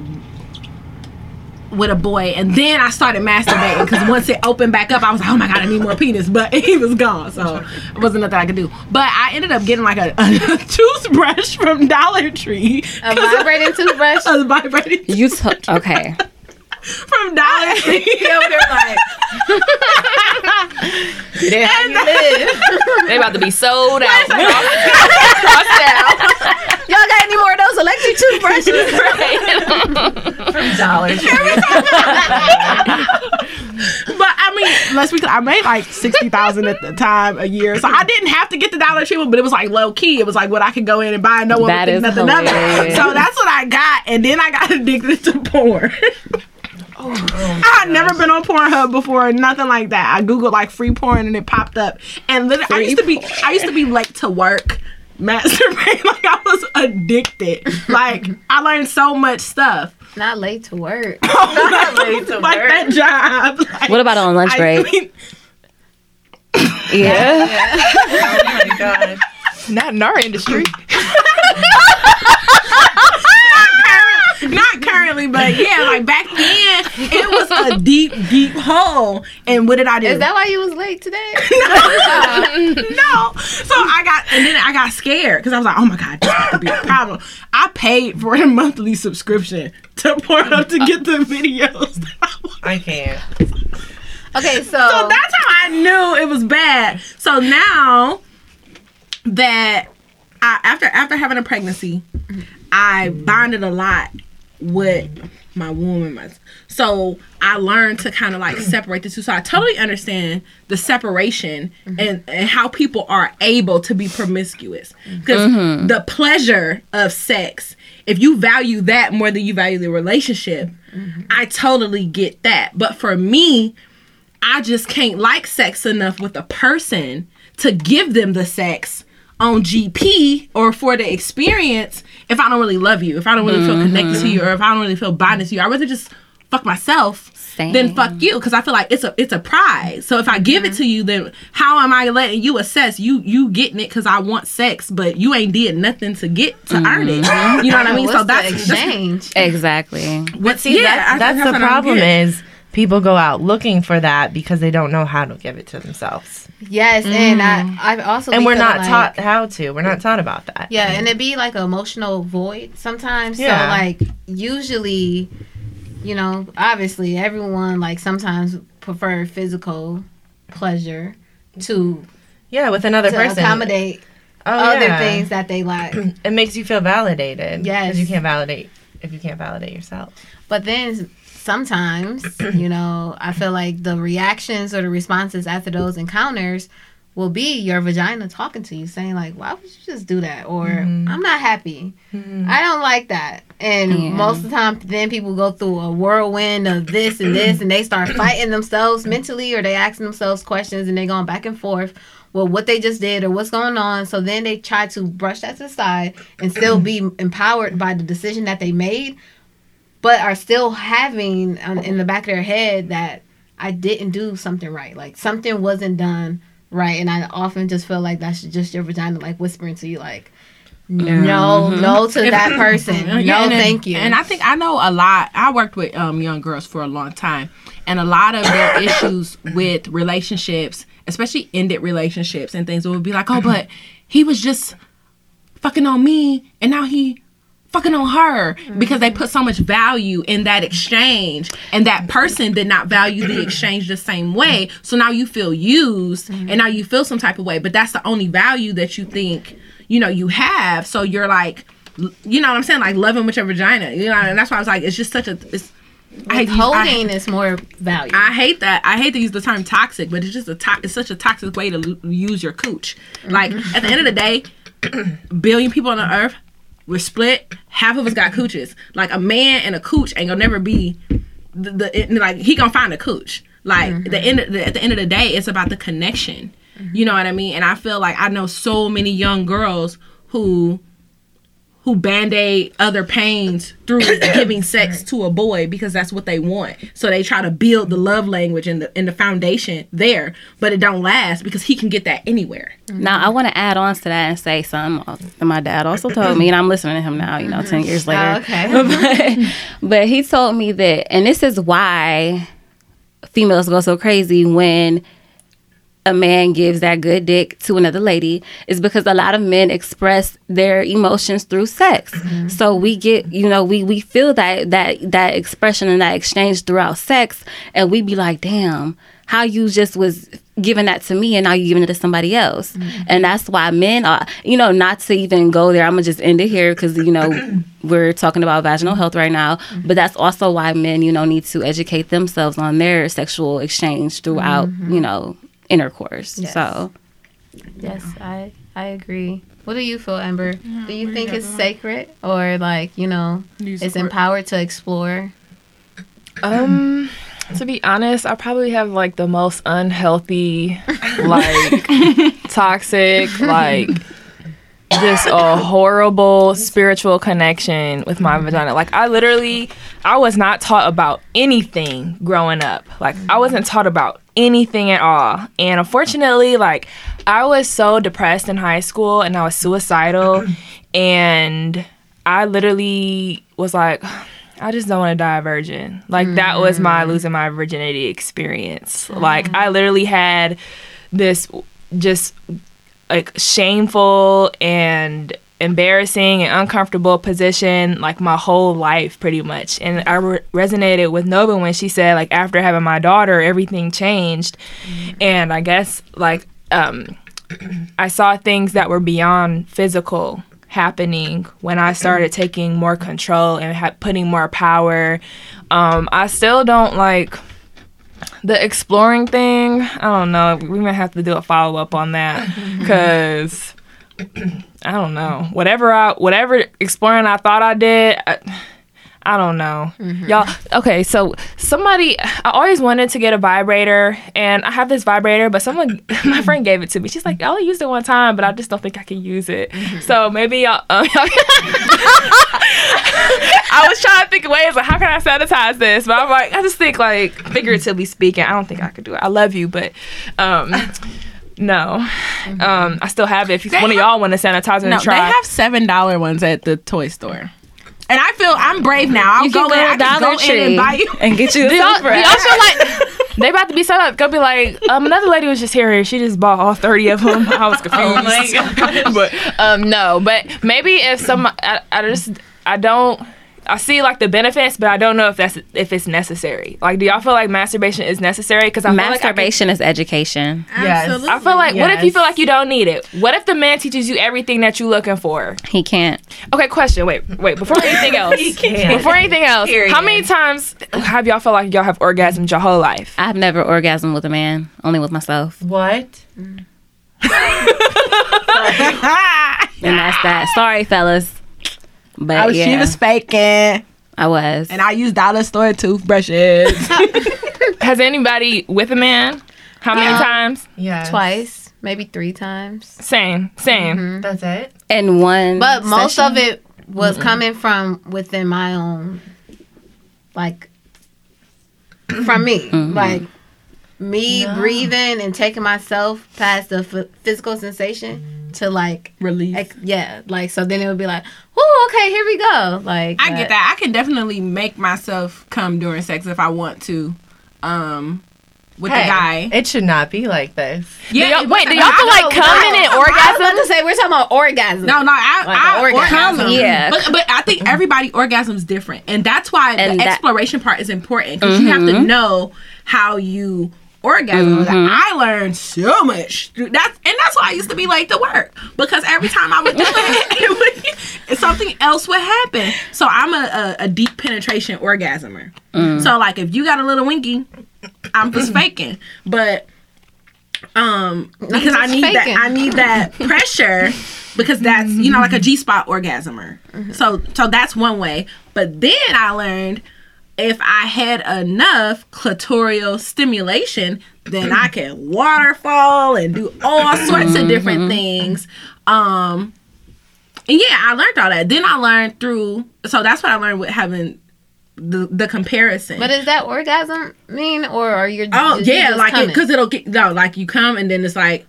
with a boy, and then I started masturbating because once it opened back up I was like, oh my god, I need more penis, but he was gone, so it wasn't nothing I could do. But I ended up getting like a toothbrush from Dollar Tree, a vibrating toothbrush. You took from Dollar Tree. They about to be sold out. Y'all got any more of those electric toothbrushes? From Dollar Tree. But I mean, I made like $60,000 at the time a year, so I didn't have to get the Dollar Tree one. But it was like low key. It was like what I could go in and buy, and no one would think nothing of it. So that's what I got, and then I got addicted to porn. I had never been on Pornhub before, nothing like that. I googled like free porn, and it popped up. And literally, I used to be late to work, masturbating. Like I was addicted. Like I learned so much stuff. Not late to work. Not late to work. That job. Like, what about on lunch break? Yeah. Oh my god. Not in our industry. Not currently, but yeah, like back then, it was a deep, deep hole. And what did I do? Is that why you was late today? No. So I got scared because I was like, oh my god, this could be a problem. I paid for a monthly subscription to Pornhub to get the videos. I can't. Okay, so that's how I knew it was bad. So now that after having a pregnancy, I bonded a lot with my womb and so I learned to kind of like separate the two. So I totally understand the separation and how people are able to be promiscuous, because the pleasure of sex, if you value that more than you value the relationship, I totally get that. But for me, I just can't like sex enough with a person to give them the sex on GP or for the experience if I don't really love you, if I don't really feel connected to you, or if I don't really feel bonded to you. I'd rather just fuck myself than fuck you, because I feel like it's a prize. So if I give it to you, then how am I letting you assess you getting it because I want sex, but you ain't did nothing to get to earn it. You know what I mean? So that's the exchange. Exactly. That's the problem is people go out looking for that because they don't know how to give it to themselves. Yes, and I've also... And we're not taught how to. We're not taught about that. Yeah, and it'd be like an emotional void sometimes. Yeah. So, like, usually, you know, obviously everyone, like, sometimes prefer physical pleasure to... Yeah, with another person. To accommodate other things that they lack. It makes you feel validated. Yes. Because you can't validate if you can't validate yourself. But then... Sometimes, you know, I feel like the reactions or the responses after those encounters will be your vagina talking to you, saying, like, why would you just do that? Or, I'm not happy. I don't like that. And most of the time, then people go through a whirlwind of this and this, and they start fighting themselves mentally, or they asking themselves questions, and they're going back and forth with what they just did or what's going on. So then they try to brush that to the side and still be empowered by the decision that they made, but are still having in the back of their head that I didn't do something right. Like, something wasn't done right. And I often just feel like that's just your vagina, like, whispering to you, like, no to that person. No, thank you. And I think I know a lot. I worked with young girls for a long time. And a lot of their issues with relationships, especially ended relationships and things, it would be like, oh, but he was just fucking on me, and now he... fucking on her, because they put so much value in that exchange, and that person did not value the exchange the same way. So now you feel used, and now you feel some type of way, but that's the only value that you think, you know, you have. So you're like, you know what I'm saying? Like, loving with your vagina, you know? And that's why I was like, it's just such a... Withholding is more value. I hate that. I hate to use the term toxic, but it's just it's such a toxic way to use your cooch. Like, at the end of the day, billion people on the earth, we're split. Half of us got cooches. Like, a man and a cooch ain't gonna never be like, he gonna find a cooch. Like, at the end of the day, it's about the connection. You know what I mean? And I feel like I know so many young girls who band-aid other pains through giving sex to a boy because that's what they want. So they try to build the love language and the foundation there, but it don't last because he can get that anywhere. Now, I want to add on to that and say something that my dad also told me, and I'm listening to him now, you know, 10 years later. Oh, okay. But he told me that, and this is why females go so crazy when a man gives that good dick to another lady, is because a lot of men express their emotions through sex. So we get, you know, we feel that expression and that exchange throughout sex, and we be like, damn, how you just was giving that to me and now you're giving it to somebody else. And that's why men are, you know, not to even go there, I'm gonna just end it here because, you know, we're talking about vaginal health right now, but that's also why men, you know, need to educate themselves on their sexual exchange throughout, you know, intercourse. Yes. So yes, I agree. What do you feel, Amber? Do you think it's sacred, or, like, you know, it's empowered to explore? To be honest, I probably have, like, the most unhealthy, like, toxic, like, just a horrible spiritual connection with my vagina. Like, I was not taught about anything growing up. Like, I wasn't taught about anything at all. And unfortunately, like, I was so depressed in high school, and I was suicidal, and I literally was like, I just don't want to die a virgin. Like, that was my losing my virginity experience. Like, I literally had this just, like, shameful and embarrassing and uncomfortable position, like, my whole life, pretty much. And I resonated with Nova when she said, like, after having my daughter, everything changed. And I guess, like, I saw things that were beyond physical happening when I started taking more control and putting more power. I still don't, like... The exploring thing, I don't know. We might have to do a follow-up on that, because I don't know. Whatever exploring I thought I did, I don't know. Y'all, okay, so I always wanted to get a vibrator, and I have this vibrator, but my friend gave it to me. She's like, I only used it one time, but I just don't think I can use it. So maybe y'all... I was trying to think of ways, like, how can I sanitize this? But I'm like, I just think, like, figuratively speaking, I don't think I could do it. I love you, but no. I still have it. If one of y'all want to sanitize it and try. They have $7 ones at the toy store. And I feel I'm brave now. I'll go in. I can go in and buy you and get you. Y'all like. They about to be set up. Go be like, another lady was just here. She just bought all 30 of them. I was confused. But no, but maybe if some, I see like the benefits, but I don't know if it's necessary. Like, do y'all feel like masturbation is necessary? Because masturbation is education. Yes, absolutely. I feel like, what if you feel like you don't need it? What if the man teaches you everything that you're looking for? He can't. Okay, question. Wait. Before anything else, he can't. Before anything else, how many times have y'all felt like y'all have orgasmed your whole life? I've never orgasmed with a man, only with myself. What? Mm. And that's that. Sorry, fellas. But she was faking. I was. And I used dollar store toothbrushes. Has anybody with a man? How many times? Yeah. Twice. Maybe 3 times. Same. Mm-hmm. That's it. And one. But session? Most of it was coming from within my own, like, from me. Mm-hmm. Like, me breathing and taking myself past the physical sensation. Mm-hmm. To like release, so then it would be like, oh, okay, here we go. Like, I get that. I can definitely make myself come during sex if I want to, with the guy. It should not be like this. Yeah, do y'all feel like coming and orgasm? I was about to say, we're talking about orgasm. No, I orgasm. Yeah, but I think everybody orgasms different, and that's why the exploration part is important, because you have to know how you orgasm. Mm-hmm. I learned so much. That's why I used to be late to work, because every time I would do it something else would happen. So I'm a deep penetration orgasmer. Mm. So like if you got a little winky, I'm just faking. But because I need that pressure, because that's like a G-spot orgasmer. Mm-hmm. So that's one way. But then I learned, if I had enough clitoral stimulation, then I can waterfall and do all sorts of different things. And I learned all that. Then I learned so that's what I learned with having the comparison. But is that orgasm mean, or are you? Oh yeah, you like because it'll get like you come and then it's like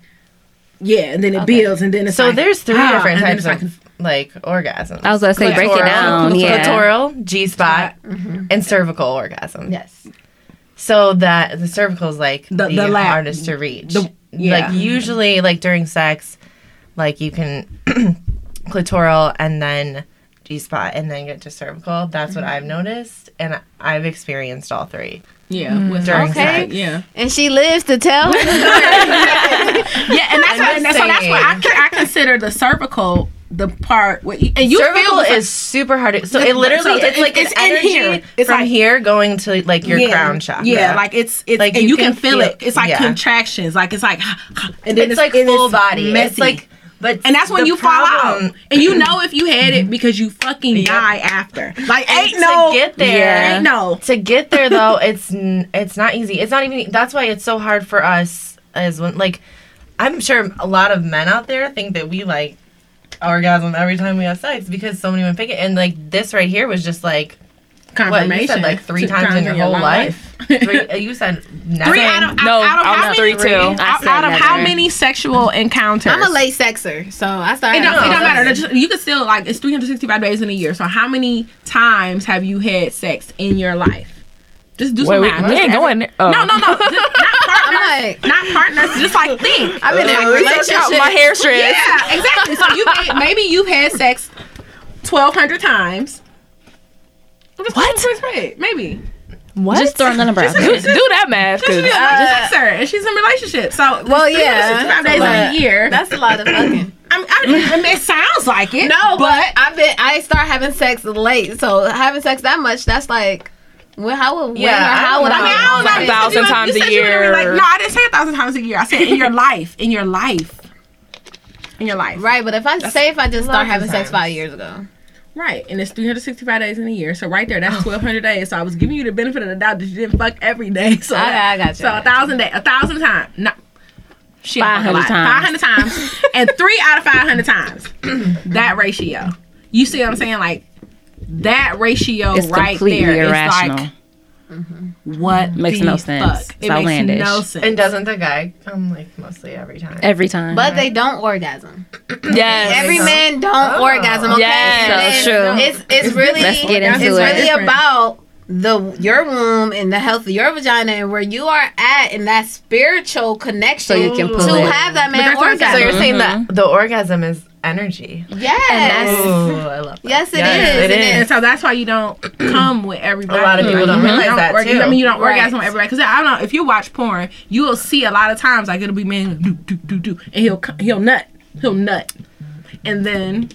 and then it builds and then it's so like, there's 3 different types of. Like orgasms. I was gonna say clitoral, break it down. Clitoral, G-spot, and cervical orgasm. Yes. So that the cervical is like the hardest to reach. Like usually, like during sex, like you can clitoral and then G-spot and then get to cervical. That's what I've noticed, and I've experienced all 3. Yeah, during sex. Yeah, and she lives to tell. That's what I consider the cervical. The part where you cervical feel is super hard. So it literally it's like it's in here. It's from like, here going to like your crown chakra. Yeah, like it's like and you can feel it. It's like contractions. Like it's like and then it's like full body. Messy. It's like and that's when you fall out. And you know if you had it because you fucking die after. Like to get there though, it's not easy. It's not even. That's why it's so hard for us as when like I'm sure a lot of men out there think that we like. Orgasm every time we have sex because so many women pick it, and like this right here was just like confirmation. What, you said like 3 times in your whole life. 3, you said nothing. 3 out of how many sexual encounters? I'm a late sexer, so I started. It don't matter. You can still like it's 365 days in a year. So how many times have you had sex in your life? Just do some math. We ain't going there. Oh. No. Not partners. Just like think. I've been in a relationship. My hair stress. Yeah, exactly. So maybe you've had sex 1,200 times. What? Maybe. What? Just throwing the number out. Do that math. She's a sexer and she's in a relationship. So well, yeah, 5 days in a year. That's a lot of fucking. I mean, it sounds like it. No, but I start having sex late. So having sex that much, that's like. Well, I mean, I don't know. 1,000 times a year. No, I didn't say 1,000 times a year. I said in your life. In your life. In your life. Right, but if I just start having sex 5 years ago. Right, and it's 365 days in a year. So right there, that's 1,200 days. So I was giving you the benefit of the doubt that you didn't fuck every day. So I got you. So 1,000 days. 1,000 times. No. 500 times. 500 times. And 3 out of 500 times. That ratio. You see what I'm saying? Like, that ratio it's right there is irrational. Like Mm-hmm. What makes no sense. Fuck? It's outlandish. No sense. And doesn't the guy come like mostly every time? Every time. But they don't orgasm. Yes. Every man don't orgasm. Okay. Yes, so true. It's really about your womb and the health of your vagina and where you are at in that spiritual connection. So you can pull to it. Have that man orgasm. So you're saying that the orgasm is energy. Yes. Ooh, I love that. Yes, it is. And so that's why you don't come with everybody. A lot of people don't realize that too. I mean, you don't orgasm on everybody. Because I don't know, if you watch porn, you will see a lot of times like it'll be man do and he'll nut, and then.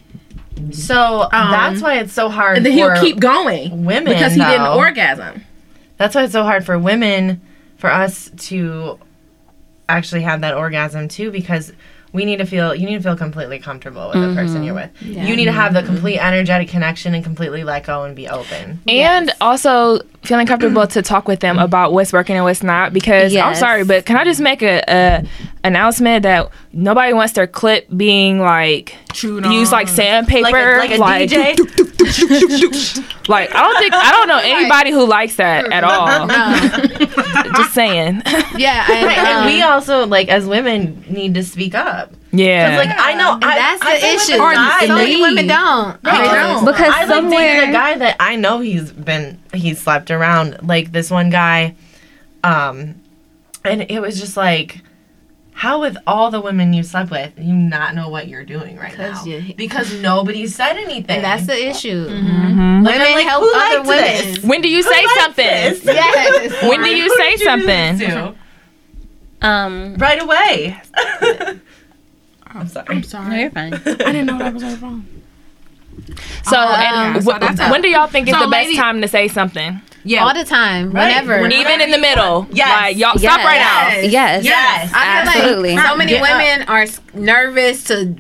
So that's why it's so hard. And then he'll keep going, women, because he didn't orgasm. That's why it's so hard for women, for us to actually have that orgasm too, because. You need to feel completely comfortable with the person you're with. Yeah. You need to have the complete energetic connection and completely let go and be open. And also feeling comfortable to talk with them about what's working and what's not. Because I'm sorry, but can I just make a announcement that nobody wants their clip being like used like sandpaper, like a DJ. Like I don't know anybody who likes that at all. No. Just saying. Yeah, and we also like as women need to speak up. Yeah, because like I know that's the issue. So many women don't. They don't. Because I dated a guy that I know he's slept around, like this one guy, and it was just like, how with all the women you slept with, you not know what you're doing right now because nobody said anything. And that's the issue. Mm-hmm. Like, women help other women. When do you say something? Yes. When do you say something? Right away. I'm sorry. No, you're fine. I didn't know that was all wrong. So, when do y'all think is the best time to say something? Yeah, all the time, whenever, even in the middle. Yes. Like y'all stop right now. Yes. Absolutely. Like so many women are nervous to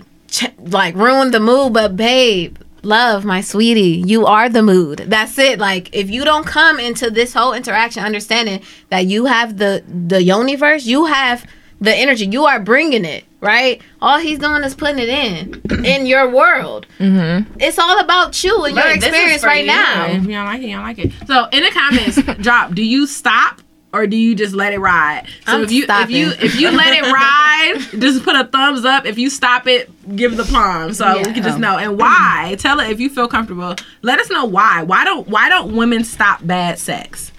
like ruin the mood, but babe. Love, my sweetie, you are the mood. That's it. Like, if you don't come into this whole interaction understanding that you have the Yoniverse, you have the energy, you are bringing it, right? All he's doing is putting it in your world. Mm-hmm. It's all about you and your experience right now. If you don't like it, you don't like it. So, in the comments, drop, do you stop? Or do you just let it ride? So if you let it ride, just put a thumbs up. If you stop it, give the palm. So we can just know. And why? Tell it if you feel comfortable. Let us know why. Why don't women stop bad sex?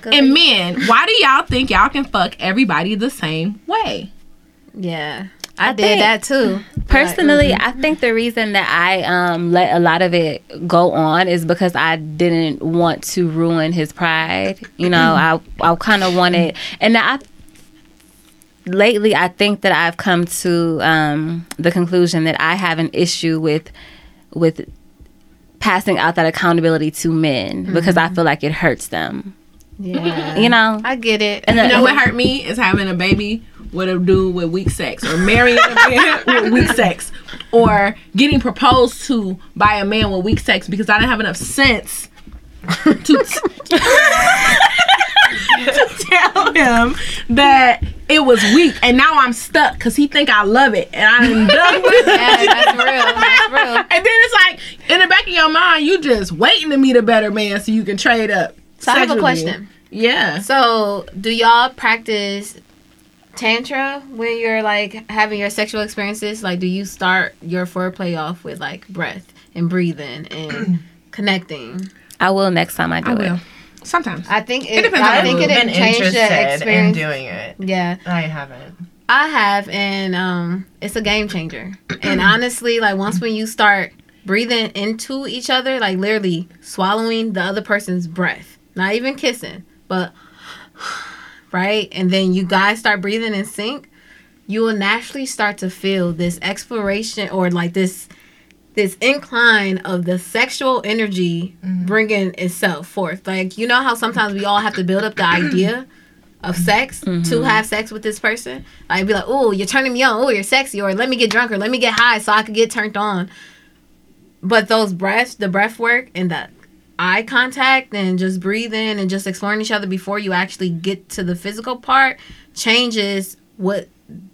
Good. And men, why do y'all think y'all can fuck everybody the same way? Yeah. I did that too. Personally, like, I think the reason that I let a lot of it go on is because I didn't want to ruin his pride. You know, I kind of wanted, and lately I think that I've come to the conclusion that I have an issue with passing out that accountability to men because I feel like it hurts them. Yeah, you know, I get it. And what hurt me is having a baby with a dude with weak sex, or marrying a man with weak sex, or getting proposed to by a man with weak sex because I didn't have enough sense to tell him that it was weak, and now I'm stuck because he think I love it, and I'm done with it. Yeah, that's real. And then it's like in the back of your mind, you just waiting to meet a better man so you can trade up. So sexually. I have a question. Yeah. So do y'all practice tantra when you're like having your sexual experiences? Like, do you start your foreplay off with like breath and breathing and connecting? I will next time I do it. Sometimes I think it depends. I think it changed the experience. In doing it. Yeah, I haven't. I have, and it's a game changer. And honestly, like once when you start breathing into each other, like literally swallowing the other person's breath, not even kissing, but. Right? And then you guys start breathing in sync, you will naturally start to feel this exploration or like this incline of the sexual energy bringing itself forth. Like, you know how sometimes we all have to build up the idea of sex to have sex with this person? Like, be like, oh, you're turning me on. Oh, you're sexy. Or let me get drunk or let me get high so I could get turned on. But those breaths, the breath work and that eye contact and just breathing and just exploring each other before you actually get to the physical part changes what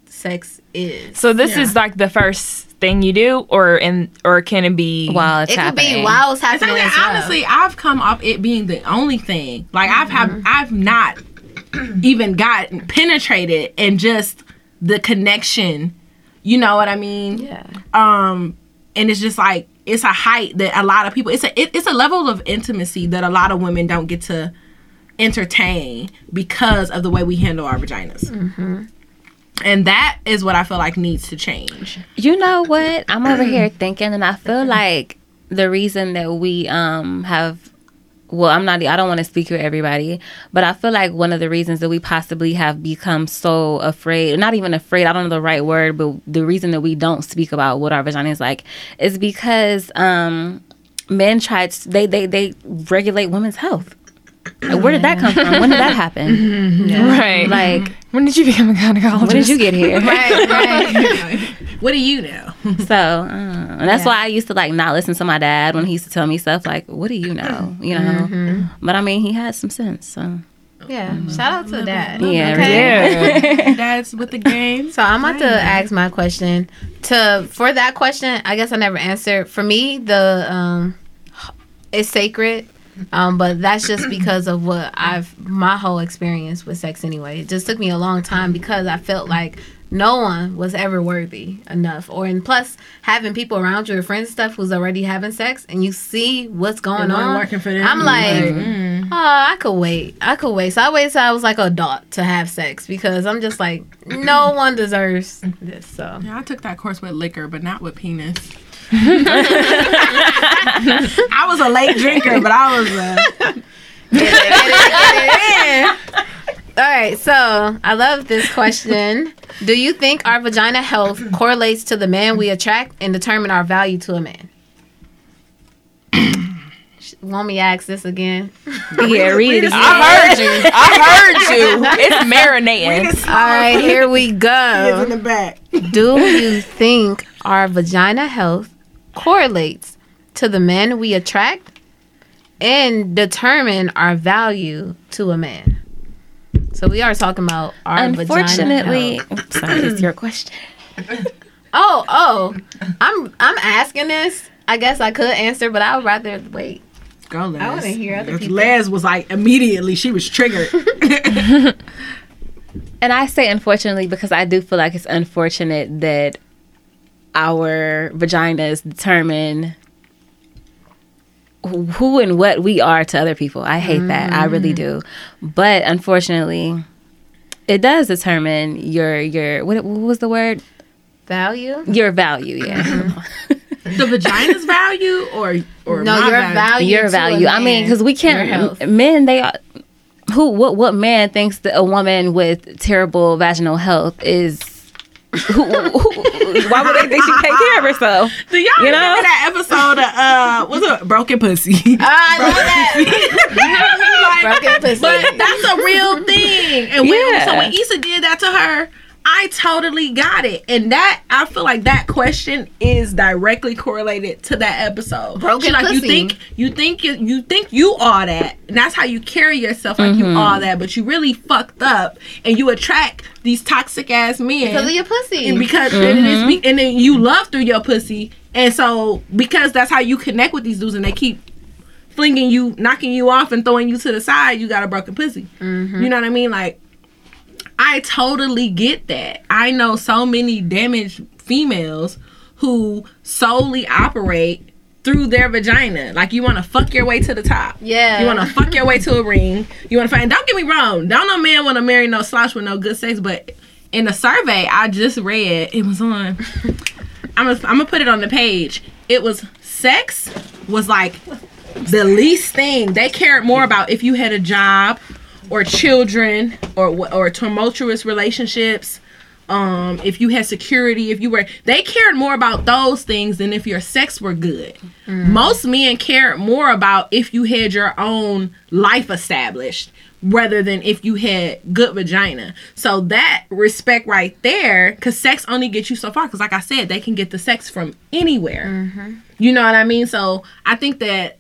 sex is. So this is like the first thing you do, or can it be while it's happening? It could be while it's happening. It's like, honestly, I've come off it being the only thing. Like I've not even gotten penetrated, and just the connection. You know what I mean? Yeah. And it's just like it's a height that a lot of people. It's a level of intimacy that a lot of women don't get to entertain because of the way we handle our vaginas. Mm-hmm. And that is what I feel like needs to change. You know what? I'm over here thinking, and I feel like the reason that we have, well, I don't want to speak for everybody, but I feel like one of the reasons that we possibly have become so afraid, not even afraid, I don't know the right word, but the reason that we don't speak about what our vagina is like is because men they regulate women's health. Where did that come from? When did that happen? Mm-hmm. Yeah. Right. Like, when did you become a gynecologist? When did you get here? Right. What do you know? So, and that's why I used to, like, not listen to my dad when he used to tell me stuff like, what do you know? You know? Mm-hmm. But, I mean, he had some sense, so. Yeah. Mm-hmm. Shout out to Dad. Yeah. Okay. Yeah. Dad's with the game. So, I'm about to ask my question. For that question, I guess I never answered. For me, it's sacred. But that's just because of what my whole experience with sex anyway. It just took me a long time because I felt like no one was ever worthy enough. And plus, having people around you, your friends and stuff, who's already having sex, and you see what's going on. Working for them. I'm like, I could wait. So I waited till I was like an adult to have sex because I'm just like, no one deserves this. So yeah, I took that course with liquor, but not with penis. I was a late drinker, but I was Alright, so I love this question. Do you think our vagina health correlates to the man we attract and determine our value to a man? Want me to ask this again? Yeah, read it. I heard you. It's marinating. Alright, here we go. It's in the back. Do you think our vagina health correlates to the men we attract and determine our value to a man? So we are talking about our vagina health. Unfortunately, sorry, it's your question. I'm asking this. I guess I could answer, but I would rather wait. Go, Les. I want to hear other people. Les was like, immediately, she was triggered. And I say unfortunately because I do feel like it's unfortunate that our vaginas determine who and what we are to other people. I hate that. I really do. But unfortunately, it does determine your what was the word? Value? Your value, yeah. The vagina's value or no, your value? Your value. I mean, because we can't. Men, they are. What man thinks that a woman with terrible vaginal health is? Why would they think she take care of herself? Do y'all remember that episode of what's it? Broken Pussy? I love that. Broken Pussy. But that's a real thing. And when Issa did that to her, I totally got it. And that, I feel like that question is directly correlated to that episode. Broken Pussy. You think you are that. And that's how you carry yourself, like you are that. But you really fucked up. And you attract these toxic ass men. Because of your pussy. And because and then you love through your pussy. And so, because that's how you connect with these dudes and they keep flinging you, knocking you off and throwing you to the side, you got a broken pussy. Mm-hmm. You know what I mean? Like, I totally get that. I know so many damaged females who solely operate through their vagina. Like, you want to fuck your way to the top. Yeah. You want to fuck your way to a ring. You want to find... Don't get me wrong. Don't no man want to marry no slouch with no good sex, but in a survey I just read, it was on... I'm going to put it on the page. It was... Sex was, like, the least thing. They cared more about if you had a job... or children, or tumultuous relationships, if you had security, they cared more about those things than if your sex were good. Mm. Most men cared more about if you had your own life established, rather than if you had good vagina. So that respect right there, because sex only gets you so far, because like I said, they can get the sex from anywhere. Mm-hmm. You know what I mean? So I think that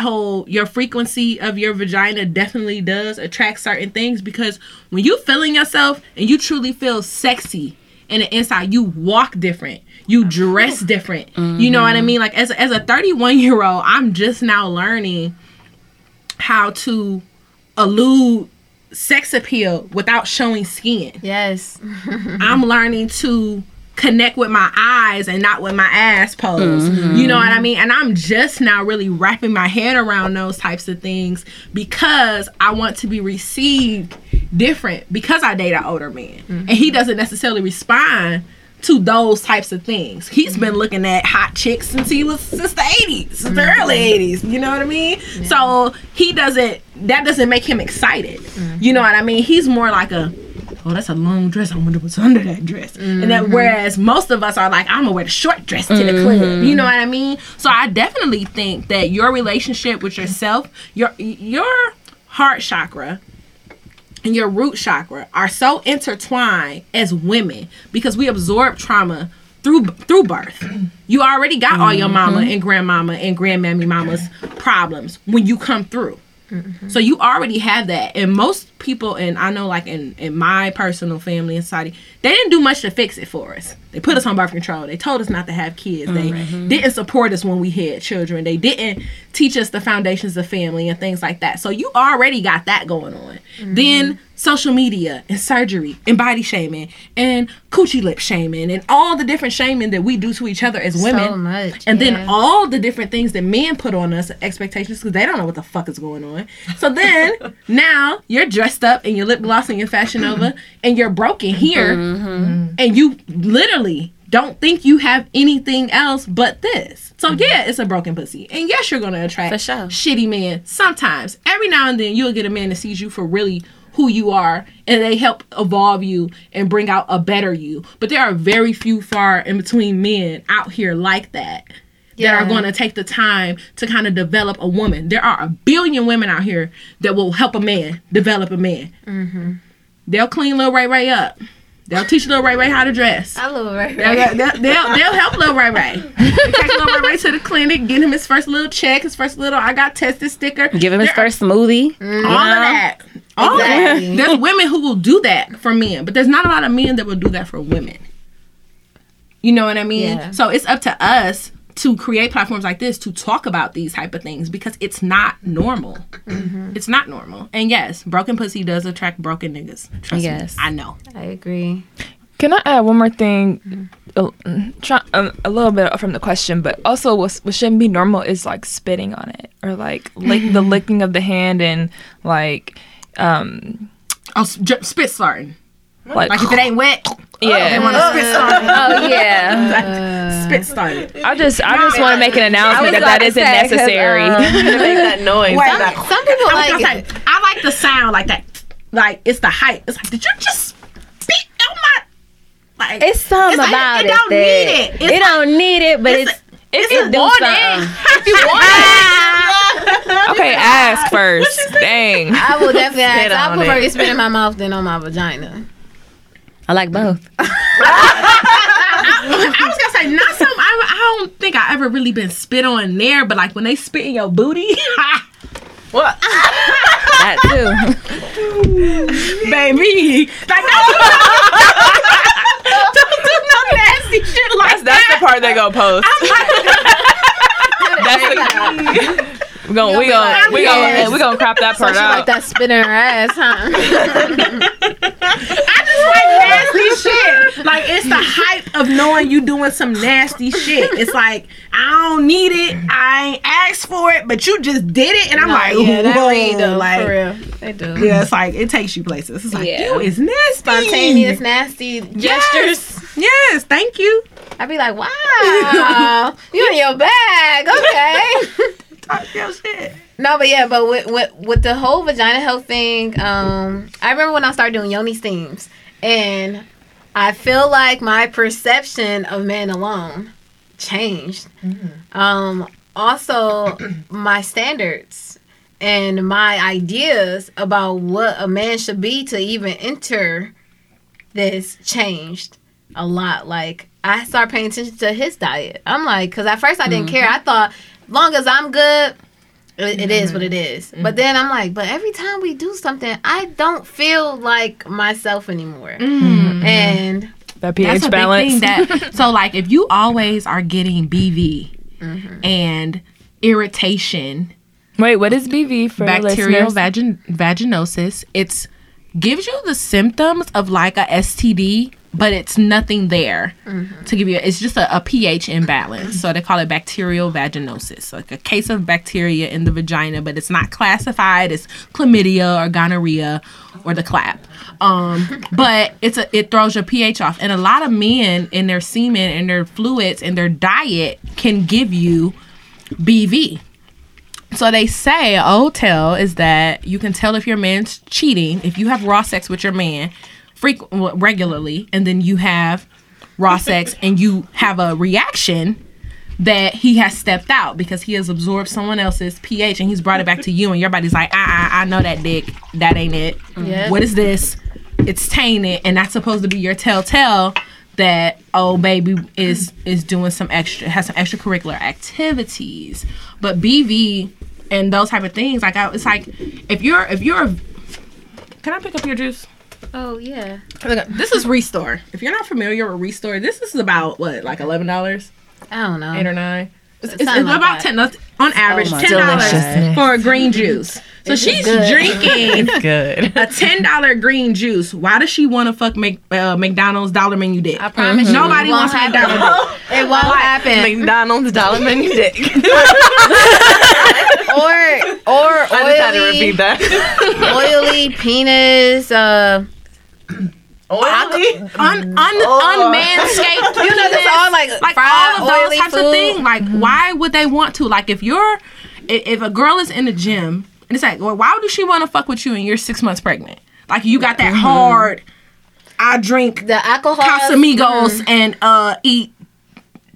whole, your frequency of your vagina definitely does attract certain things, because when you feeling yourself and you truly feel sexy in the inside. You walk different. You dress different. Mm-hmm. You know what I mean? Like, as a 31-year-old, I'm just now learning how to elude sex appeal without showing skin. Yes. I'm learning to connect with my eyes and not with my ass pose. Mm-hmm. You know what I mean? And I'm just now really wrapping my head around those types of things because I want to be received different because I date an older man. Mm-hmm. And he doesn't necessarily respond to those types of things. He's been looking at hot chicks since the 80s, since the early 80s, you know what I mean? Yeah. So that doesn't make him excited. Mm-hmm. You know what I mean? He's more like oh, that's a long dress. I wonder what's under that dress. Mm-hmm. And that, whereas most of us are like, I'm gonna wear the short dress to the club. You know what I mean? So I definitely think that your relationship with yourself, your heart chakra, and your root chakra are so intertwined as women because we absorb trauma through birth. You already got all your mama and grandmama and grandmammy mama's problems when you come through. Mm-hmm. So you already have that. And most people, and I know like in my personal family and society, they didn't do much to fix it for us. They put us on birth control. They told us not to have kids. They didn't support us when we had children. They didn't teach us the foundations of family and things like that. So you already got that going on. Mm-hmm. Then social media and surgery and body shaming and coochie lip shaming and all the different shaming that we do to each other as women. So much, and then all the different things that men put on us, expectations, because they don't know what the fuck is going on. So then now you're dressed up and your lip gloss and your Fashion Nova and you're broken here and you literally don't think you have anything else but this. So yeah, it's a broken pussy. And yes, you're going to attract shitty men sometimes. Every now and then you'll get a man that sees you for really who you are, and they help evolve you and bring out a better you. But there are very few, far in between men out here like that that are going to take the time to kind of develop a woman. There are a billion women out here that will help a man develop a man. Mm-hmm. They'll clean Lil Ray Ray up. They'll teach Lil Ray Ray how to dress. I love Ray Ray. They'll help Lil Ray Ray. They take Lil Ray Ray to the clinic, get him his first little check, his first little I got tested sticker. Give him his first smoothie. Mm-hmm. All of that. All of that. There's women who will do that for men, but there's not a lot of men that will do that for women. You know what I mean? Yeah. So it's up to us to create platforms like this to talk about these type of things because it's not normal. Mm-hmm. It's not normal. And yes, broken pussy does attract broken niggas. Trust me. I know. I agree. Can I add one more thing? A little bit from the question, but also what shouldn't be normal is like spitting on it or like the licking of the hand and like... spit slurring. Like if it ain't wet, they want to spit started. Spit started. I just want to make an announcement that isn't necessary. Make that noise. Some people I like the sound like that. Like it's the hype. It's like, did you just spit on my? Like it's something about it. It don't need it. It don't need it, but it's if you want it. If you want it. Okay, ask first. Dang. I will definitely ask. I prefer you spit in my mouth than on my vagina. I like both. I was gonna say not some. I don't think I ever really been spit on there, but like when they spit in your booty, what? That too, baby. Like don't do no nasty shit like that's the part they gonna post. That's the. We gonna crop that part out. Like that spit in her ass, huh? I just like nasty shit. Like it's the hype of knowing you doing some nasty shit. It's like I don't need it, I ain't asked for it, but you just did it, and I'm like, for real, they do. Yeah, it's like it takes you places. It's like you is nasty, spontaneous, nasty gestures. Yes, thank you. I'd be like, wow, you in your bag, okay. Shit. No, but yeah, but with the whole vagina health thing, I remember when I started doing yoni steams, and I feel like my perception of men alone changed. Mm-hmm. Also, my standards and my ideas about what a man should be to even enter this changed a lot. Like I started paying attention to his diet. I'm like, because at first I didn't care. I thought, long as I'm good, it is what it is. Mm-hmm. But then I'm like, but every time we do something, I don't feel like myself anymore. Mm-hmm. And That pH that's balance. That, so like if you always are getting BV mm-hmm. and irritation. Wait, what is BV for bacterial vaginosis? It gives you the symptoms of like a STD, but it's nothing there mm-hmm. to give you. It's just a pH imbalance. So they call it bacterial vaginosis, like a case of bacteria in the vagina, but it's not classified as chlamydia or gonorrhea or the clap. But it throws your pH off. And a lot of men in their semen and their fluids and their diet can give you BV. So they say an old tell is that you can tell if your man's cheating, if you have raw sex with your man regularly, and then you have raw sex and you have a reaction that he has stepped out because he has absorbed someone else's pH and he's brought it back to you, and your body's like, I know that dick, that ain't it. Yep. What is this? It's tainted, and that's supposed to be your telltale that baby is doing some extra, has some extracurricular activities. But BV and those type of things, like it's like if you're can I pick up your juice? Oh, yeah. This is Restore. If you're not familiar with Restore, this is about, what, like $11? I don't know. 8 or 9. It's like about $10, on average, $10 for a green juice. So she's drinking a $10 green juice. Why does she want to fuck McDonald's dollar menu dick? I promise mm-hmm. Nobody wants McDonald's. It won't happen. McDonald's dollar menu dick. or oily, I just had to repeat that. Oily penis, unmanscaped. You know, this all like fried, all of those types food. Of things. Like, mm-hmm. why would they want to? Like, if a girl is in the gym and it's like, well, why would she want to fuck with you and you're 6 months pregnant? Like, you got that mm-hmm. hard. I drink the alcohol, Casamigos, mm-hmm. and eat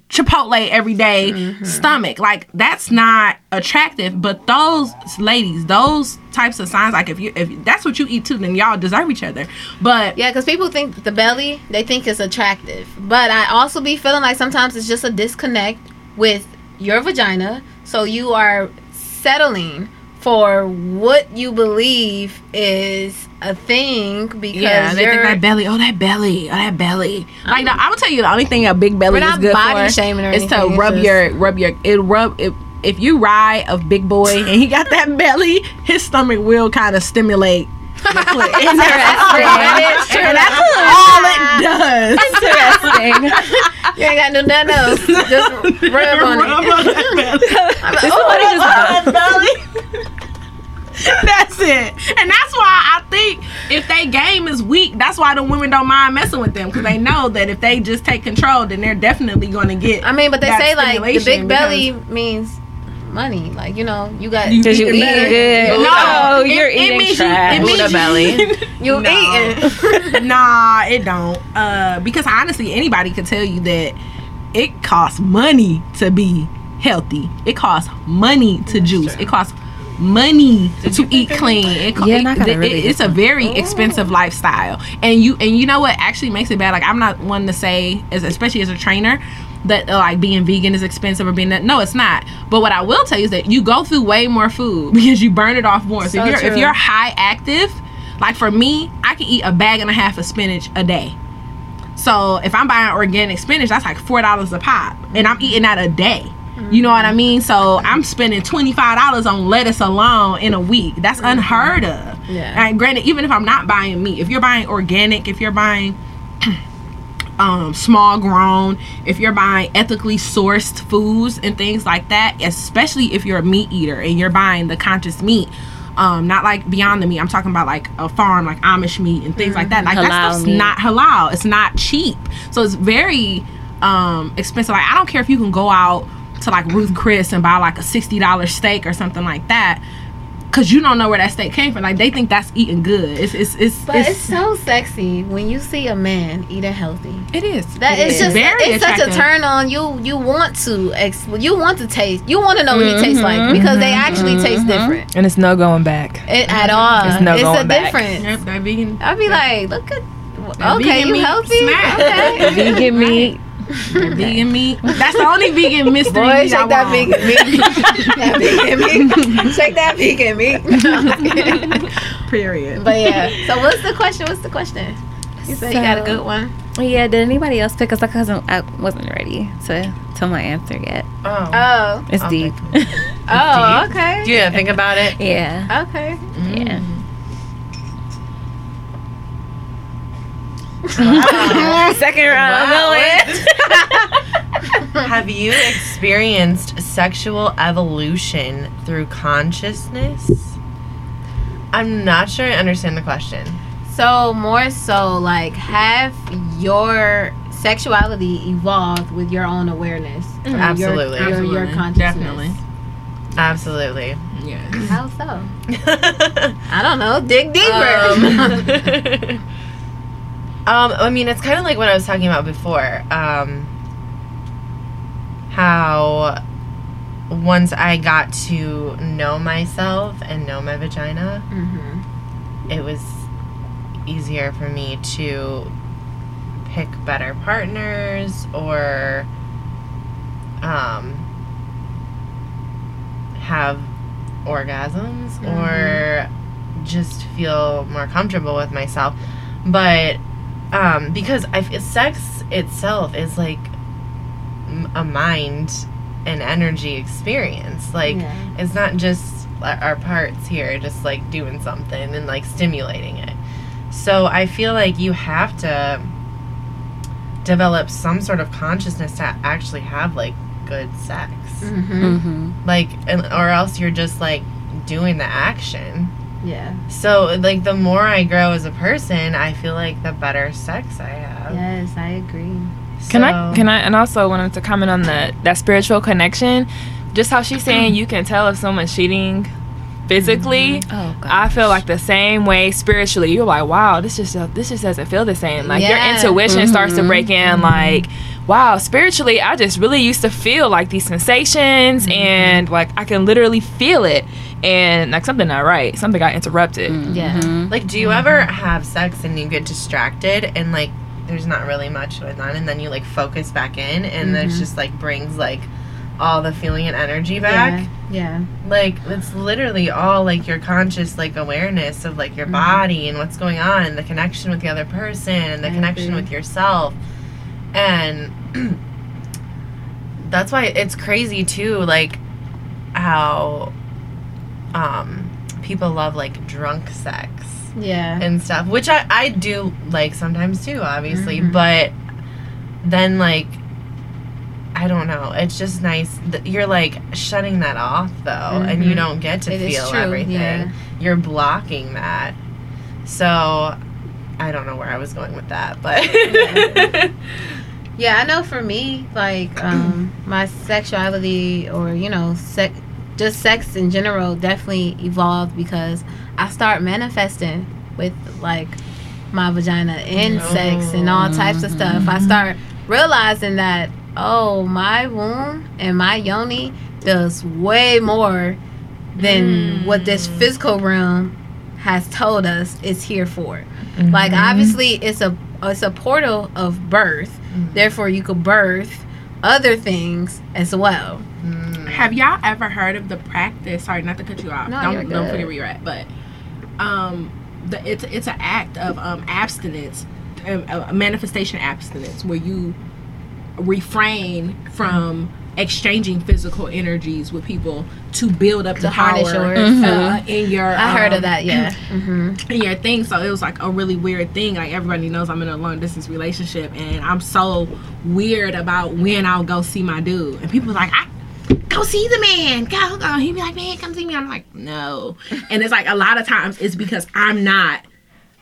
Chipotle every day mm-hmm. stomach. Like, that's not attractive. But those ladies, those types of signs, like if that's what you eat too, then y'all deserve each other. But yeah, because people think the belly, they think it's attractive, but I also be feeling like sometimes it's just a disconnect with your vagina. So you are settling for what you believe is a thing because they think that belly. Like, I would tell you the only thing a big belly is good body shaming or anything, is to rub your if you ride a big boy and he got that belly, his stomach will kind of stimulate. Interesting. And that's all it does. Interesting. You ain't got to do nothing else. Just rub on it. Belly. That's it. And that's why I think if they game is weak, that's why the women don't mind messing with them, because they know that if they just take control, then they're definitely going to get. I mean, but they say like the big belly means money, like, you know, you got you're eating trash. Nah, it don't, because honestly anybody can tell you that it costs money to be healthy, it costs money to juice, it costs money to eat clean. It's a very expensive lifestyle, and you know what actually makes it bad. Like, I'm not one to say, especially as a trainer, that like being vegan is expensive or being that. No, it's not. But what I will tell you is that you go through way more food because you burn it off more. So if you're high active, like for me, I can eat a bag and a half of spinach a day. So if I'm buying organic spinach, that's like $4 a pop, and I'm eating that a day. You know what I mean? So I'm spending $25 on lettuce alone in a week. That's unheard of. Yeah. And granted, even if I'm not buying meat, if you're buying organic, if you're buying small grown, if you're buying ethically sourced foods and things like that, especially if you're a meat eater and you're buying the conscious meat, not like Beyond the Meat, I'm talking about like a farm, like Amish meat and things like that. Like, that stuff's not halal. It's not cheap. So it's very expensive. Like, I don't care if you can go out to like Ruth's Chris and buy like a $60 steak or something like that, because you don't know where that steak came from. Like, they think that's eating good. It's so sexy when you see a man eating healthy. It is. It's such a turn on. You want to taste. You want to know what he tastes like, because they actually taste different. And it's no going back at all. It's no going back. Yep, that vegan. I'd be like, look at okay, you healthy. Okay. Vegan meat. Vegan meat. That's the only vegan mystery. Boy, shake that vegan meat. That vegan meat. Shake that vegan meat. Period. But yeah. So what's the question? You said you got a good one. Yeah, did anybody else pick us up? Because I wasn't ready to tell my answer yet. Oh. It's deep. Oh, okay. You didn't think about it? Yeah. Okay. Mm. Yeah. Wow. Second round. Wow. Have you experienced sexual evolution through consciousness? I'm not sure I understand the question. So more so like, have your sexuality evolved with your own awareness? Mm-hmm. Absolutely. Your consciousness. Definitely. Absolutely. Yeah. How so? I don't know. Dig deeper. I mean, it's kind of like what I was talking about before. How once I got to know myself and know my vagina, mm-hmm. it was easier for me to pick better partners or have orgasms mm-hmm. or just feel more comfortable with myself. But because sex itself is like a mind and energy experience. Like, yeah. It's not just our parts here just like doing something and like stimulating it. So I feel like you have to develop some sort of consciousness to actually have like good sex. Mm-hmm. Mm-hmm. Like, or else you're just like doing the action. Yeah. So, like, the more I grow as a person, I feel like the better sex I have. Yes, I agree. So. Can I? And also wanted to comment on that spiritual connection. Just how she's saying you can tell if someone's cheating physically. Mm-hmm. Oh, gosh. I feel like the same way spiritually. You're like, wow, this just doesn't feel the same. Like, yeah. Your intuition mm-hmm. starts to break in, mm-hmm. like... wow, spiritually, I just really used to feel like these sensations mm-hmm. and like I can literally feel it and like something not right. Something got interrupted. Mm-hmm. Yeah. Mm-hmm. Like, do you mm-hmm. ever have sex and you get distracted and like there's not really much going on and then you like focus back in and mm-hmm. it just like brings like all the feeling and energy back? Yeah. Like, it's literally all like your conscious like awareness of like your mm-hmm. body and what's going on and the connection with the other person and the connection with yourself. And that's why it's crazy too, like how people love like drunk sex, yeah, and stuff, which I do like sometimes too, obviously, mm-hmm. but then like I don't know, it's just nice that you're like shutting that off though, mm-hmm. and you don't get to feel everything. Yeah. You're blocking that. So I don't know where I was going with that, but yeah, I know for me, like my sexuality or just sex in general definitely evolved because I start manifesting with like my vagina and sex and all types of stuff. I start realizing that my womb and my yoni does way more than what this physical realm has told us it's here for. Mm-hmm. Like, obviously it's a portal of birth, mm-hmm. therefore you could birth other things as well. Mm. Have y'all ever heard of the practice? Sorry, not to cut you off. No, don't put it where you're at. But it's an act of abstinence, manifestation abstinence, where you refrain from exchanging physical energies with people to build up the power mm-hmm. In your I heard of that, yeah, mm-hmm. in your thing. So it was like a really weird thing. Like, everybody knows I'm in a long distance relationship and I'm so weird about when I'll go see my dude, and people are like, I go see the man, go. He'd be like, man, come see me. I'm like, no. And it's like a lot of times it's because I'm not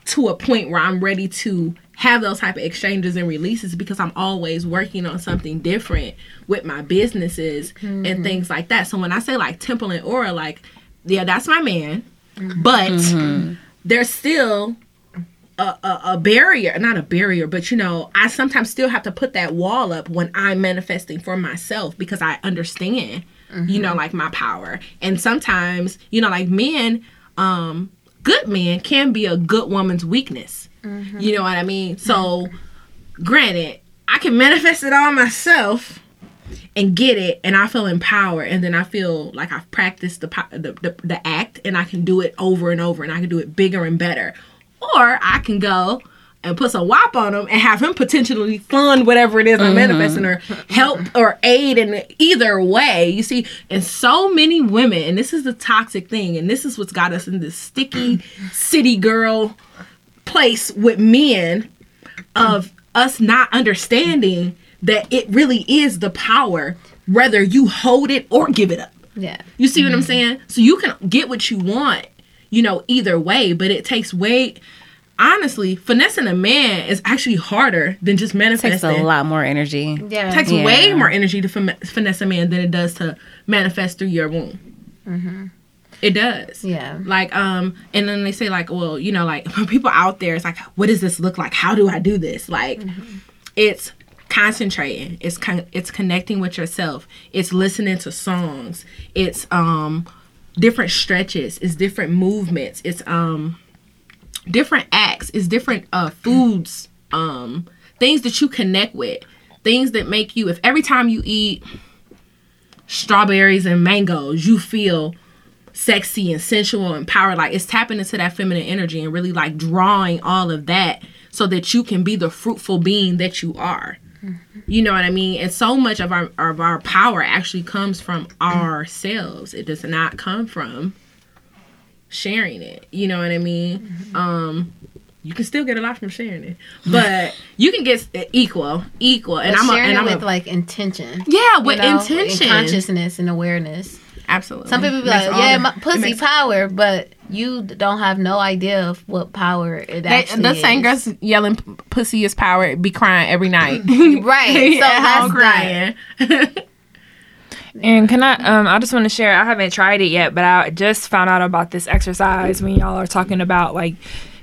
to a point where I'm ready to have those type of exchanges and releases, because I'm always working on something different with my businesses mm-hmm. and things like that. So when I say like temple and aura, like, yeah, that's my man, mm-hmm. but mm-hmm. there's still a barrier, not a barrier, but I sometimes still have to put that wall up when I'm manifesting for myself, because I understand, mm-hmm. Like my power. And sometimes, like men, good men can be a good woman's weakness. Mm-hmm. You know what I mean? So, granted, I can manifest it all myself and get it, and I feel empowered, and then I feel like I've practiced the act, and I can do it over and over, and I can do it bigger and better. Or I can go and put some WAP on him and have him potentially fund whatever it is I'm manifesting or help or aid in either way. You see, and so many women, and this is the toxic thing, and this is what's got us in this sticky city girl place with men of us not understanding that it really is the power, whether you hold it or give it up. Yeah. You see what I'm saying? So you can get what you want, you know, either way, but it takes way... Honestly, finessing a man is actually harder than just manifesting. It takes a lot more energy. Yeah. It takes way more energy to finesse a man than it does to manifest through your womb. Mm-hmm. It does. Yeah. Like, and then they say, like, well, you know, like, for people out there, it's like, what does this look like? How do I do this? Like, it's concentrating. It's connecting with yourself. It's listening to songs. It's different stretches. It's different movements. It's... different acts, is different foods, things that you connect with, things that make you, if every time you eat strawberries and mangoes, you feel sexy and sensual and power, like it's tapping into that feminine energy and really like drawing all of that so that you can be the fruitful being that you are. You know what I mean? And so much of our power actually comes from ourselves. It does not come from sharing it, you know what I mean? You can still get a lot from sharing it, but you can get equal. And I'm sharing it with like intention. Yeah, with intention, and consciousness, and awareness. Absolutely. Some people be like, "Yeah, my pussy power," but you don't have no idea of what power it actually is. The same girls yelling "pussy is power" be crying every night, right? So that's crying. And can I just want to share, I haven't tried it yet, but I just found out about this exercise when y'all are talking about, like,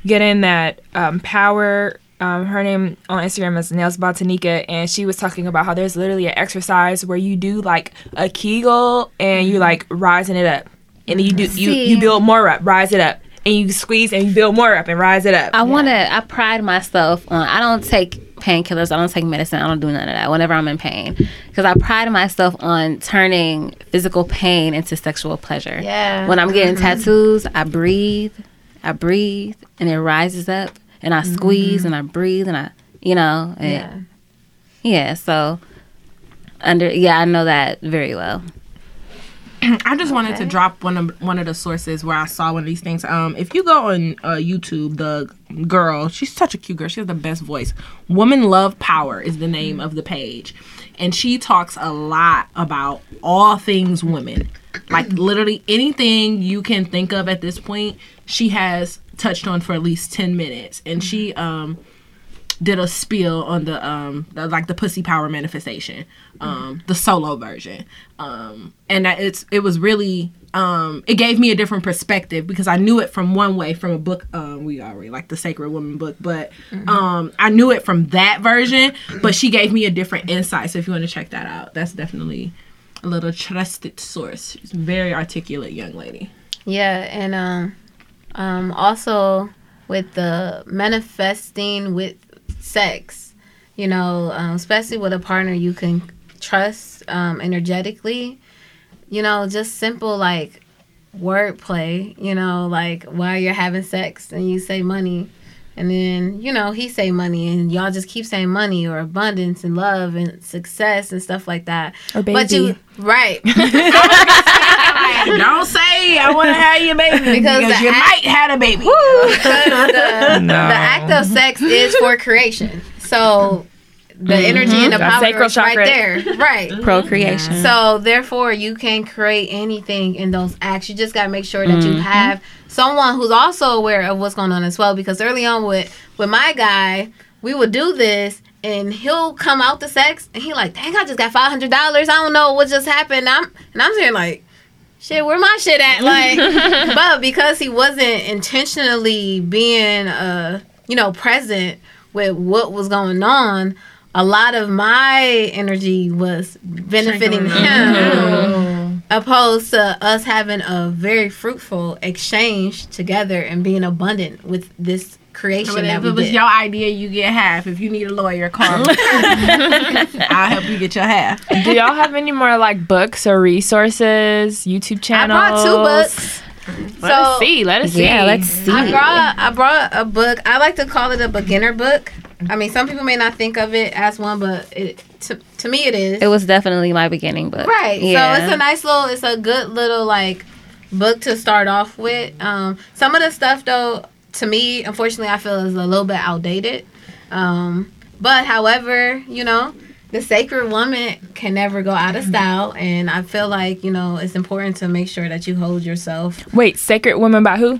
getting that power. Her name on Instagram is nailsbotanika, and she was talking about how there's literally an exercise where you do, like, a Kegel, and you, like, rising it up. And then you do you build more up, rise it up. And you squeeze and you build more up and rise it up. I pride myself on, I don't take painkillers, I don't take medicine, I don't do none of that whenever I'm in pain, because I pride myself on turning physical pain into sexual pleasure. Yeah. When I'm getting tattoos, I breathe and it rises up, and I squeeze and I breathe and I, you know, and, yeah, so I know that very well. I just wanted to drop one of the sources where I saw one of these things. If you go on YouTube, the girl, she's such a cute girl. She has the best voice. Woman Love Power is the name of the page. And she talks a lot about all things women. Like, literally anything you can think of at this point, she has touched on for at least 10 minutes. And she did a spiel on the pussy power manifestation, the solo version, and that it was really it gave me a different perspective, because I knew it from one way from a book we already like the Sacred Woman book, but I knew it from that version, but she gave me a different insight. So if you want to check that out, that's definitely a little trusted source. She's a very articulate young lady. Yeah, and also with the manifesting with sex, you know, especially with a partner you can trust energetically, you know, just simple like wordplay, you know, like while you're having sex and you say money, and then, you know, he say money, and y'all just keep saying money or abundance and love and success and stuff like that. Or baby. But you, right. Don't say I want to have your baby because you might have a baby. The act of sex is for creation. So the energy and the power is right there. Right. Procreation. So therefore you can create anything in those acts. You just got to make sure that you have someone who's also aware of what's going on as well, because early on with my guy, we would do this. And he'll come out to sex and he like, dang, I just got $500. I don't know what just happened. I'm saying like, shit, where my shit at? Like, but because he wasn't intentionally being, you know, present with what was going on, a lot of my energy was benefiting him, opposed to us having a very fruitful exchange together and being abundant with this creation. But if it was your idea, you get half. If you need a lawyer, call me. I'll help you get your half. Do y'all have any more like books or resources, YouTube channels? I brought two books. Let us see. Yeah, let's see. I brought a book. I like to call it a beginner book. I mean, some people may not think of it as one, but to me it is. It was definitely my beginning book. Right. Yeah. So it's a nice little, it's a good little like book to start off with. Some of the stuff though, to me, unfortunately, I feel is a little bit outdated. But however, you know, the sacred woman can never go out of style, and I feel like, you know, it's important to make sure that you hold yourself. Wait, Sacred Woman by who?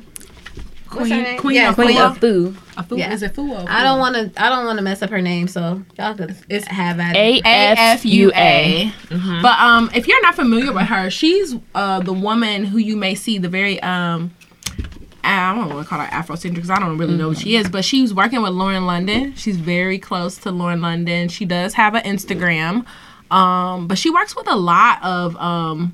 Queen Afu. Yeah. Is it Fu? I don't want to mess up her name, so y'all could have at it. AFUA. Mm-hmm. But if you're not familiar with her, she's the woman who you may see the very I don't want to call her Afrocentric because I don't really know what she is, but she was working with Lauren London. She's very close to Lauren London. She does have an Instagram, but she works with a lot of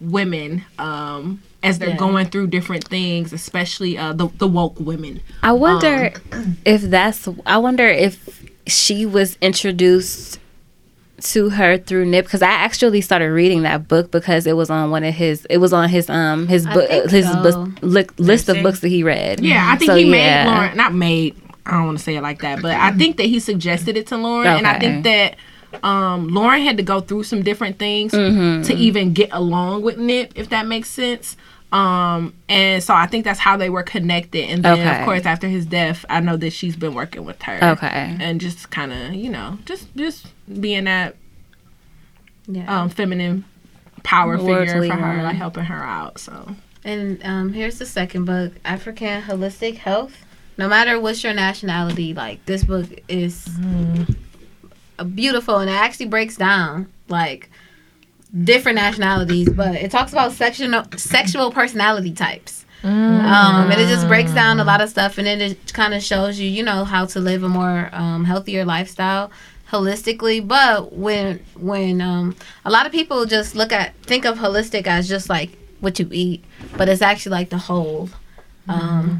women as they're going through different things, especially the woke women. I wonder if she was introduced to her through Nip, because I actually started reading that book because it was on his list of books that he read. Yeah, I think I don't want to say it like that, but I think that he suggested it to Lauren, and I think that Lauren had to go through some different things to even get along with Nip, if that makes sense. And so I think that's how they were connected. And then, of course, after his death, I know that she's been working with her. Okay. And just kind of, you know, just being that feminine power figure for her, like helping her out. So. And here's the second book, African Holistic Health. No matter what's your nationality, like, this book is beautiful, and it actually breaks down, like, different nationalities, but it talks about sexual personality types. And it just breaks down a lot of stuff, and then it kind of shows you, you know, how to live a more healthier lifestyle holistically. But when a lot of people just think of holistic as just like what you eat, but it's actually like the whole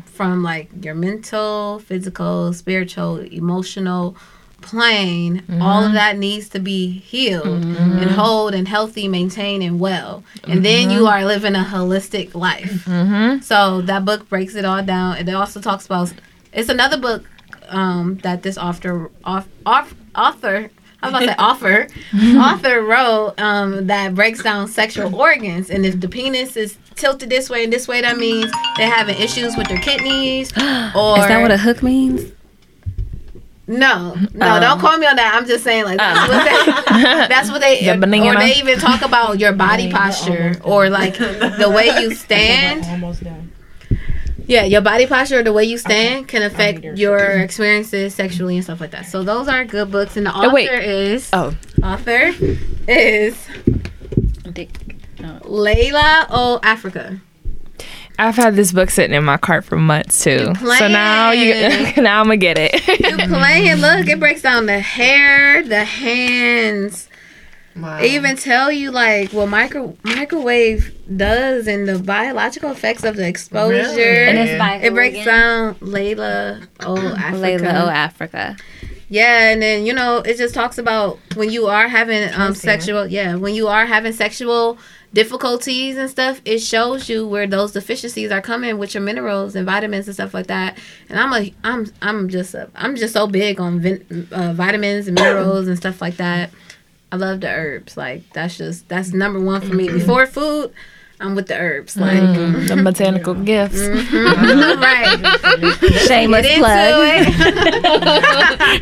from like your mental, physical, spiritual, emotional plane, all of that needs to be healed and whole and healthy, maintained and well, and then you are living a holistic life. So that book breaks it all down, and it also talks about, it's another book that this author wrote that breaks down sexual organs, and if the penis is tilted this way and this way, that means they're having issues with their kidneys, or is that what a hook means? No, don't call me on that. I'm just saying, like, that's what they they even talk about your body posture, or like the way you stand. Yeah, your body posture or the way you stand can affect your experiences sexually and stuff like that. So those are good books, and the author is Layla O Africa. I've had this book sitting in my cart for months too. So now I'm gonna get it. You playing? Look, it breaks down the hair, the hands. Wow. It even tell you like what microwave does and the biological effects of the exposure. Really? And it's by it breaks down Layla O Africa. Layla O Africa. Yeah, and then, you know, it just talks about when you are having sexual difficulties and stuff. It shows you where those deficiencies are coming with your minerals and vitamins and stuff like that. And I'm just so big on vitamins and minerals and stuff like that. I love the herbs. Like that's number one for me. Before food, I'm with the herbs, like the botanical gifts. Right. Shameless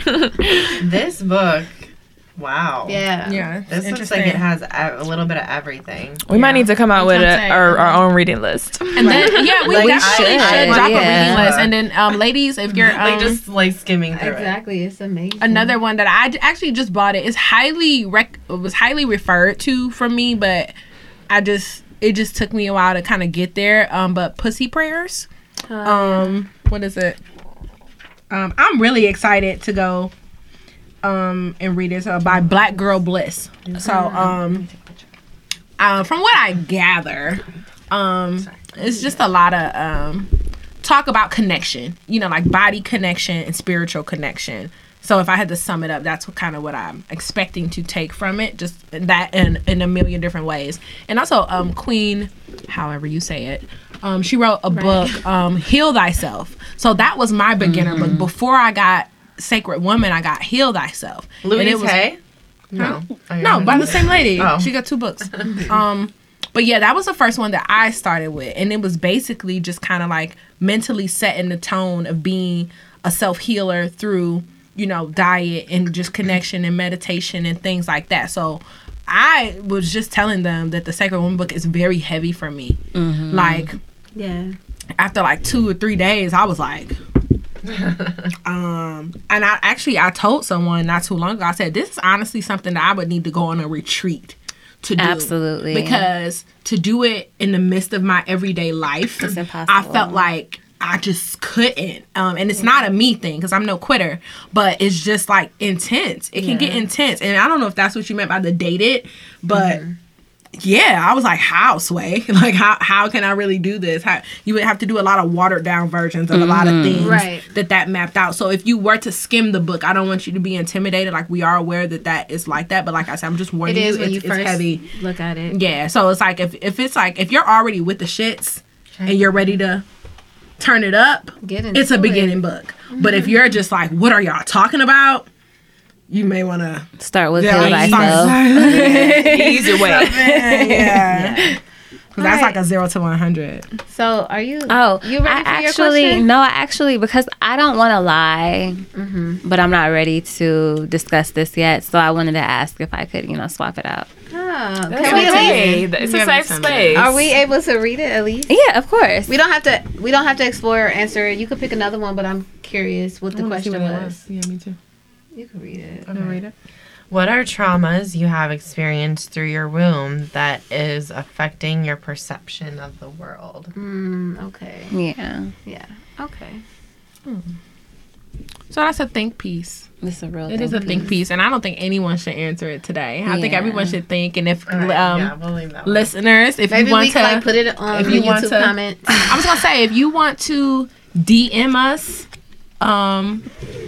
plug. This book. Wow. Yeah. This looks like it has a little bit of everything. We might need to come out with our own reading list. And then we should drop a reading list. And then ladies, if you're just like skimming through it. It's amazing. Another one that I actually just bought, it is highly referred to from me, but it just took me a while to kind of get there. But Pussy Prayers. What is it? I'm really excited to go and read it. So by Black Girl Bliss. So from what I gather, it's just a lot of talk about connection, you know, like body connection and spiritual connection. So if I had to sum it up, that's what I'm expecting to take from it, just that in a million different ways. And also Queen however you say it. She wrote a book, Heal Thyself. So that was my beginner book. Before I got Sacred Woman, I got Heal Thyself. Louise Hay? No. No, by the same lady. Oh. She got two books. But yeah, that was the first one that I started with. And it was basically just kind of like mentally setting the tone of being a self-healer through, you know, diet and just connection and meditation and things like that. So I was just telling them that the Sacred Woman book is very heavy for me. Mm-hmm. Like, yeah, after like 2 or 3 days, I was like, and I told someone not too long ago, I said, this is honestly something that I would need to go on a retreat to do. Absolutely. Because to do it in the midst of my everyday life, it's impossible. I felt like I just couldn't. And it's not a me thing because I'm no quitter, but it's just like intense. It can get intense. And I don't know if that's what you meant by the dated, but yeah, I was like, how, Sway? Like, how can I really do this? How, you would have to do a lot of watered down versions of a lot of things that mapped out. So if you were to skim the book, I don't want you to be intimidated. Like, we are aware that is like that. But like I said, I'm just warning you. It is when you first heavy. Look at it. Yeah. So it's like, if it's like, if you're already with the shits and you're ready to turn it up, it's a beginning book. Mm-hmm. But if you're just like, what are y'all talking about? You may want to start with Heal Thyself. Easier way. Yeah. That's right. Like a 0 to 100. So are you? Oh, you ready for your question? No, I actually, because I don't want to lie, but I'm not ready to discuss this yet. So I wanted to ask if I could, swap it out. Oh, can we? It's a safe space. Are we able to read it at least? Yeah, of course. We don't have to explore or answer it. You could pick another one, but I'm curious what the question was. Yeah, me too. You can read it. I'm gonna read it. What are traumas you have experienced through your womb that is affecting your perception of the world? Okay. Yeah. Yeah. Okay. So that's a think piece. It's a real. It is a think piece, and I don't think anyone should answer it today. I think everyone should think, and if we'll leave that listeners, if maybe you want to put it on the YouTube comments. I was gonna say, if you want to DM us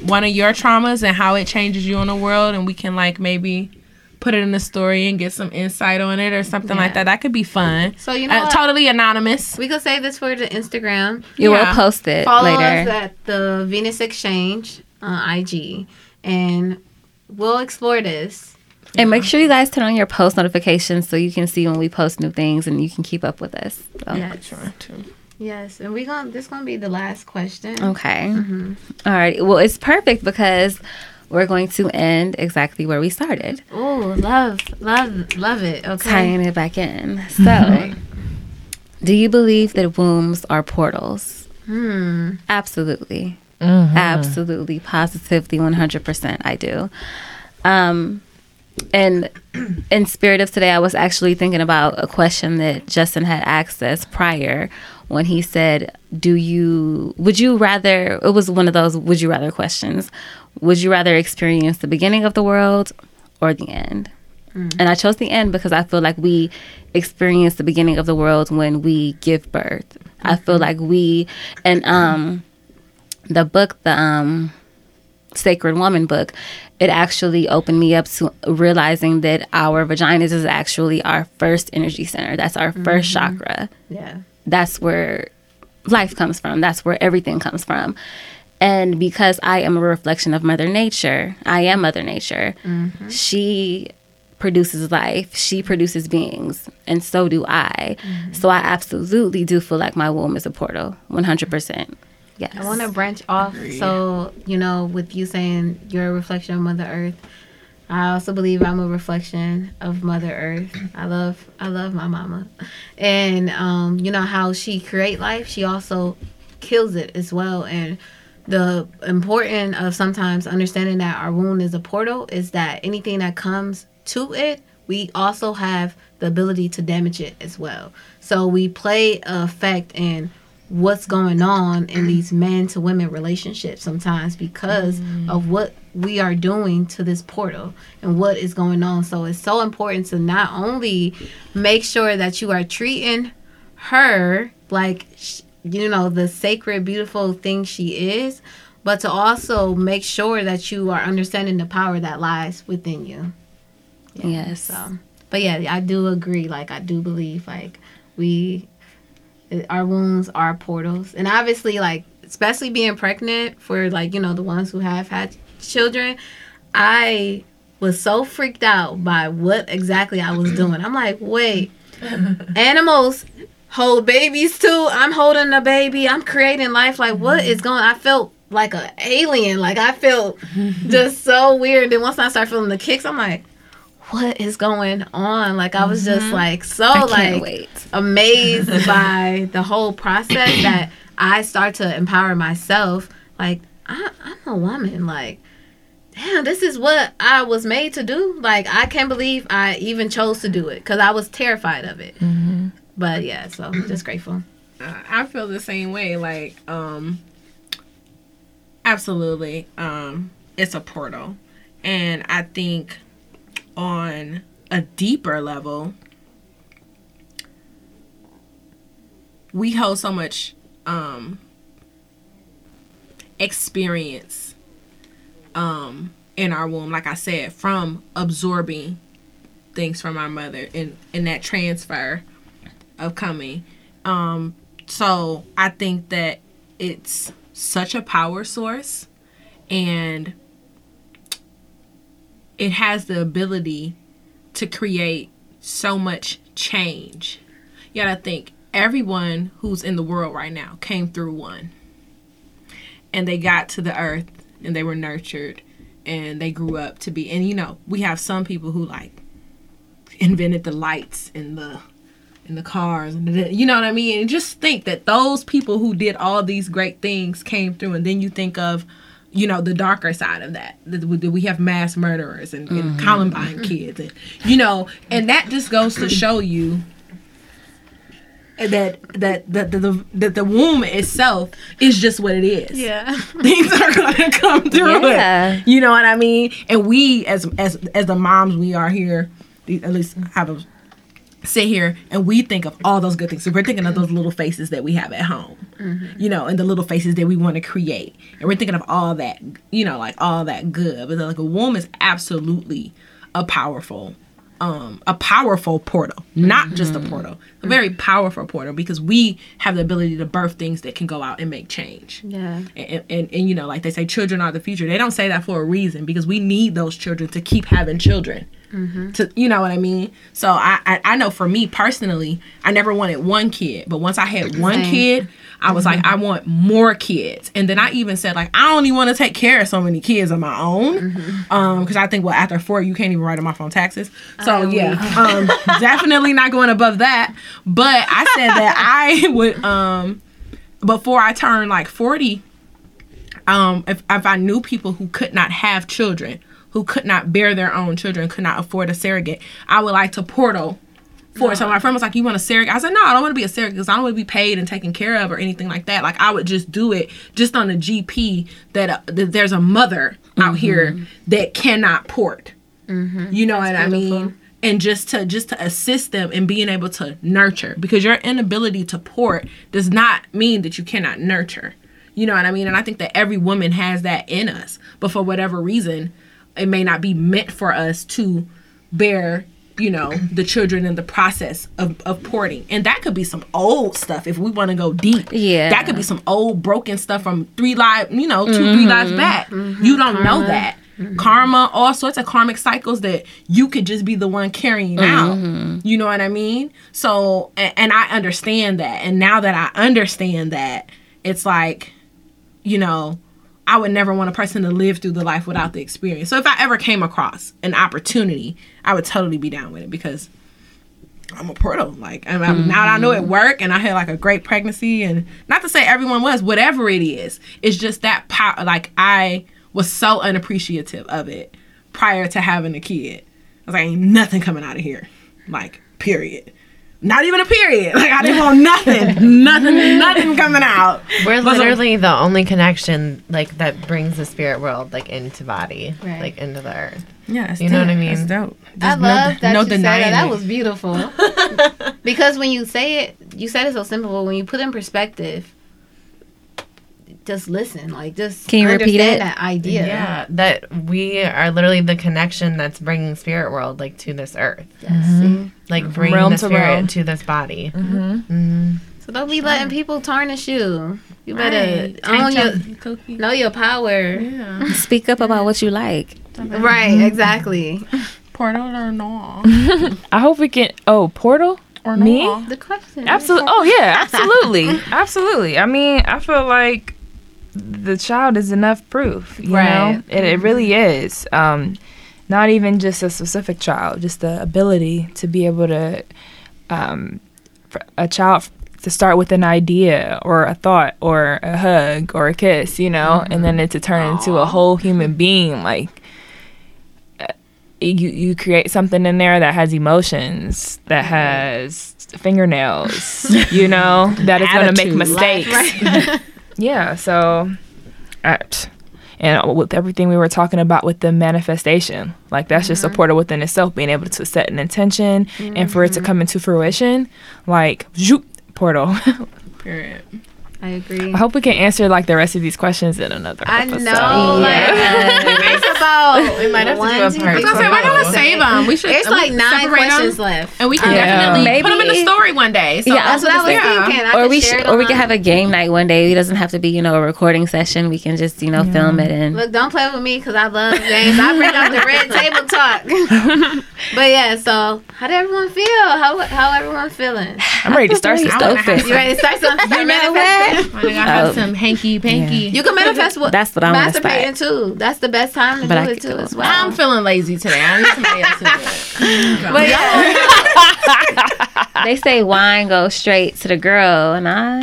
one of your traumas and how it changes you in the world, and we can maybe put it in a story and get some insight on it or something like that. That could be fun. So totally anonymous. We could save this for the Instagram. You will post it. Follow later. Us at the Venus Exchange on IG, and we'll explore this. And make sure you guys turn on your post notifications so you can see when we post new things and you can keep up with us. So. Yeah, sure. Too. Yes, and this gonna be the last question. Okay. Mm-hmm. All right. Well, it's perfect because we're going to end exactly where we started. Oh, love it. Okay. Tying it back in. So, do you believe that wombs are portals? Absolutely. Mm-hmm. Absolutely, positively, 100%. I do. And in spirit of today, I was actually thinking about a question that Justin had asked us prior when he said, it was one of those would you rather questions. Would you rather experience the beginning of the world or the end? And I chose the end because I feel like we experience the beginning of the world when we give birth. Mm-hmm. I feel like the book, the Sacred Woman book, it actually opened me up to realizing that our vaginas is actually our first energy center. That's our first chakra. Yeah. That's where life comes from. That's where everything comes from. And because I am a reflection of Mother Nature, I am Mother Nature. Mm-hmm. She produces life. She produces beings. And so do I. Mm-hmm. So I absolutely do feel like my womb is a portal, 100%. Yes. I want to branch off. So, with you saying you're a reflection of Mother Earth, I also believe I'm a reflection of Mother Earth. I love my mama. And, how she creates life, she also kills it as well. And the importance of sometimes understanding that our womb is a portal is that anything that comes to it, we also have the ability to damage it as well. So we play an effect in what's going on in these man to women relationships sometimes because of what we are doing to this portal and what is going on. So it's so important to not only make sure that you are treating her like, the sacred, beautiful thing she is, but to also make sure that you are understanding the power that lies within you. Yeah, yes. So, but yeah, I do agree. I do believe Our wounds are portals. And obviously, like, especially being pregnant for, like, you know, the ones who have had children, I was so freaked out by what exactly I was doing. I'm like, wait, animals hold babies too. I'm holding a baby. I'm creating life. Like, what is going on? I felt like an alien. Like, I felt just so weird. Then once I started feeling the kicks, I'm like, what is going on? Like, I was just like amazed by the whole process that I start to empower myself. Like, I'm a woman. Like, damn, this is what I was made to do. Like, I can't believe I even chose to do it because I was terrified of it. Mm-hmm. But yeah, so just grateful. I feel the same way. Like, absolutely. It's a portal. And I think on a deeper level, we hold so much experience in our womb, like I said, from absorbing things from our mother in that transfer of coming. So I think that it's such a power source, and it has the ability to create so much change. You gotta think, everyone who's in the world right now came through one. And they got to the earth and they were nurtured and they grew up to be. And, you know, we have some people who, like, invented the lights and the cars. And the, you know what I mean? And just think that those people who did all these great things came through. And then you think of, you know, the darker side of that. We have mass murderers and Columbine kids. And, you know, and that just goes to show you that the womb itself is just what it is. Yeah. Things are going to come through it. You know what I mean? And we, as the moms, we are here, at least sit here and we think of all those good things. So we're thinking of those little faces that we have at home, you know, and the little faces that we want to create. And we're thinking of all that, you know, like all that good. But like a womb is absolutely a powerful portal, not just a portal, a very powerful portal, because we have the ability to birth things that can go out and make change. Yeah. And you know, like they say, children are the future. They don't say that for a reason, because we need those children to keep having children. To, you know what I mean? So I know for me personally, I never wanted one kid, but once I had one kid, I was like, I want more kids. And then I even said, like, I only want to take care of so many kids on my own, because I think, well, after 4 you can't even write them off on taxes. So definitely not going above that. But I said that I would before I turned like 40, if I knew people who could not have children, who could not bear their own children, could not afford a surrogate, I would like to portal for it. So my friend was like, you want a surrogate? I said, no, I don't want to be a surrogate because I don't want to be paid and taken care of or anything like that. Like, I would just do it just on a GP that there's a mother out here that cannot port. You know That's what beautiful. I mean? And just to assist them in being able to nurture, because your inability to port does not mean that you cannot nurture. You know what I mean? And I think that every woman has that in us, but for whatever reason, it may not be meant for us to bear, you know, the children in the process of porting. And that could be some old stuff if we want to go deep. Yeah. That could be some old broken stuff from 3 lives back. You don't know that. Karma, all sorts of karmic cycles that you could just be the one carrying out. You know what I mean? So, and I understand that. And now that I understand that, it's like, you know, I would never want a person to live through the life without the experience. So if I ever came across an opportunity, I would totally be down with it, because I'm a portal. Like, and now that I know it worked and I had like a great pregnancy, and not to say everyone was, whatever it is, it's just that power. Like, I was so unappreciative of it prior to having a kid. I was like, ain't nothing coming out of here. Like, period. Not even a period. Like, I didn't want nothing coming out. We're literally the only connection, like, that brings the spirit world, like, into body, right, like, into the earth. Yeah, you know what I mean? That's dope. There's I love that you said that. That was beautiful. Because when you say it, you said it so simple, but when you put it in perspective, just listen. Like, just can you repeat it? That idea. Yeah, that we are literally the connection that's bringing spirit world, like, to this earth. Yes. Mm-hmm. Like, bring realm the spirit to this body. Mm-hmm. Mm-hmm. So don't be letting people tarnish you. You better know your power. Yeah. Speak up about what you like. Right, exactly. Portal or no? I hope we can... Oh, portal? Or no? Me? The question. Absolutely. Oh, yeah. Absolutely. Absolutely. I mean, I feel like the child is enough proof, you know? It really is. Not even just a specific child, just the ability to be able to... a child... to start with an idea or a thought or a hug or a kiss, you know, mm-hmm. and then it to turn into a whole human being. Like, you create something in there that has emotions, that has fingernails, you know, that is going to make mistakes. Right. Yeah, so, and with everything we were talking about with the manifestation, like, that's just a portal within itself, being able to set an intention and for it to come into fruition, like, zoop, portal. Period. I agree. I hope we can answer like the rest of these questions in another episode. We might have to do a part. I was gonna say, why don't we save them? We should. It's like 9 questions left, and we can definitely put them in the story one day. So that's what I was thinking. Or we can have a game night one day. It doesn't have to be, you know, a recording session. We can just, you know, film it and look. Don't play with me because I love games. I bring up the red table talk. But yeah, so how did everyone feel? How everyone feeling? I'm ready to start some stuff. You ready to start something? You manifest. I have some hanky panky. Yeah. You can manifest what? That's what I'm masturbating too. That's the best time to do it too as well. I'm feeling lazy today. I need somebody else to do it. But they say wine goes straight to the girl, and I.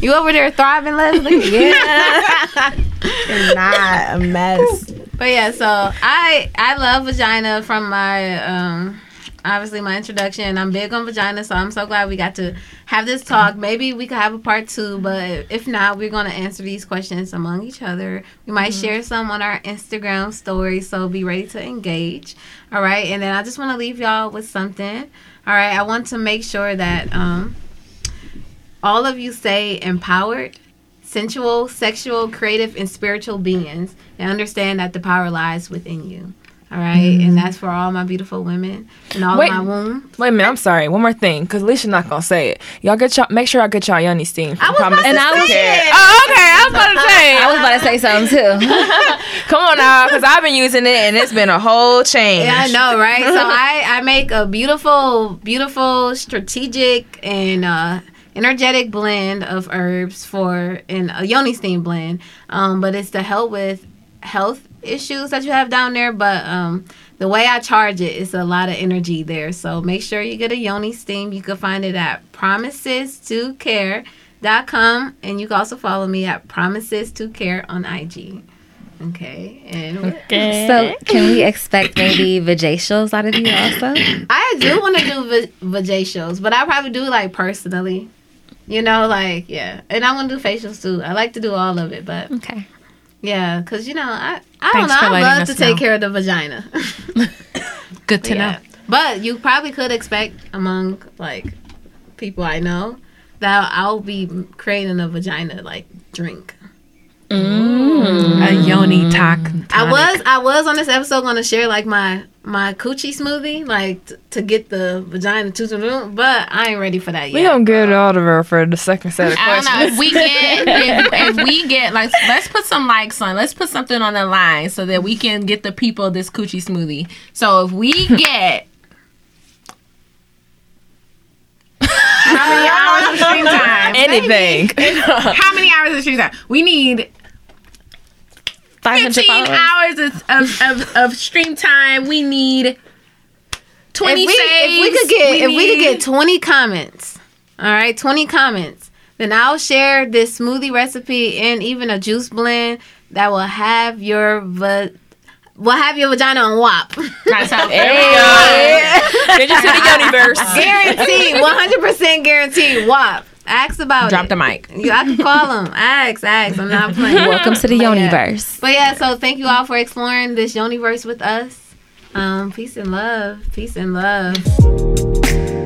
You over there thriving, Leslie? Yeah. It's not a mess. But yeah, so I love vagina from my. Obviously my introduction. I'm big on vagina, so I'm so glad we got to have this talk. Maybe we could have a part 2, but if not, we're going to answer these questions among each other. We might share some on our Instagram story, so be ready to engage. All right, and then I just want to leave y'all with something. All right, I want to make sure that all of you stay empowered, sensual, sexual, creative, and spiritual beings, and understand that the power lies within you. All right, and that's for all my beautiful women and all of my womb. Wait a minute, I'm sorry. One more thing, because Alicia's not going to say it. Y'all get y'all, make sure I get y'all yoni steam. I was about to say it. Oh, okay, I was about to say it. I was about to say something, too. Come on now, because I've been using it, and it's been a whole change. Yeah, I know, right? So I make a beautiful, beautiful, strategic, and... energetic blend of herbs in a yoni steam blend, but it's to help with health issues that you have down there. But the way I charge it is a lot of energy there, so make sure you get a yoni steam. You can find it at promises2care.com, and you can also follow me at promises2care on IG. Okay. So can we expect maybe vajacials out of you also? I do want to do vajacials, but I probably do like personally. You know, like, yeah. And I want to do facials too. I like to do all of it, but. Okay. Yeah, because, you know, I don't know. I love to take care of the vagina. Good to know. But you probably could expect among, like, people I know that I'll be creating a vagina, like, drink. A yoni tonic. I was on this episode going to share like my coochie smoothie, like to get the vagina to, but I ain't ready for that yet. We don't get all of her for the second set of questions. I don't know. If we get like, let's put some likes on. Let's put something on the line so that we can get the people this coochie smoothie. So if we get. How many hours of stream time? Anything. How many hours of stream time? We need 15 hours of stream time. We need 20 saves. If we could get 20 comments, all right, 20 comments, then I'll share this smoothie recipe and even a juice blend that will have your vagina on WAP. That's how Did you see the Yoniverse? Guaranteed, 100% guaranteed WAP. Ask about it. Drop the mic. I can call them. Ask. I'm not playing. Welcome to the Yoniverse. But yeah, so thank you all for exploring this Yoniverse with us. Peace and love.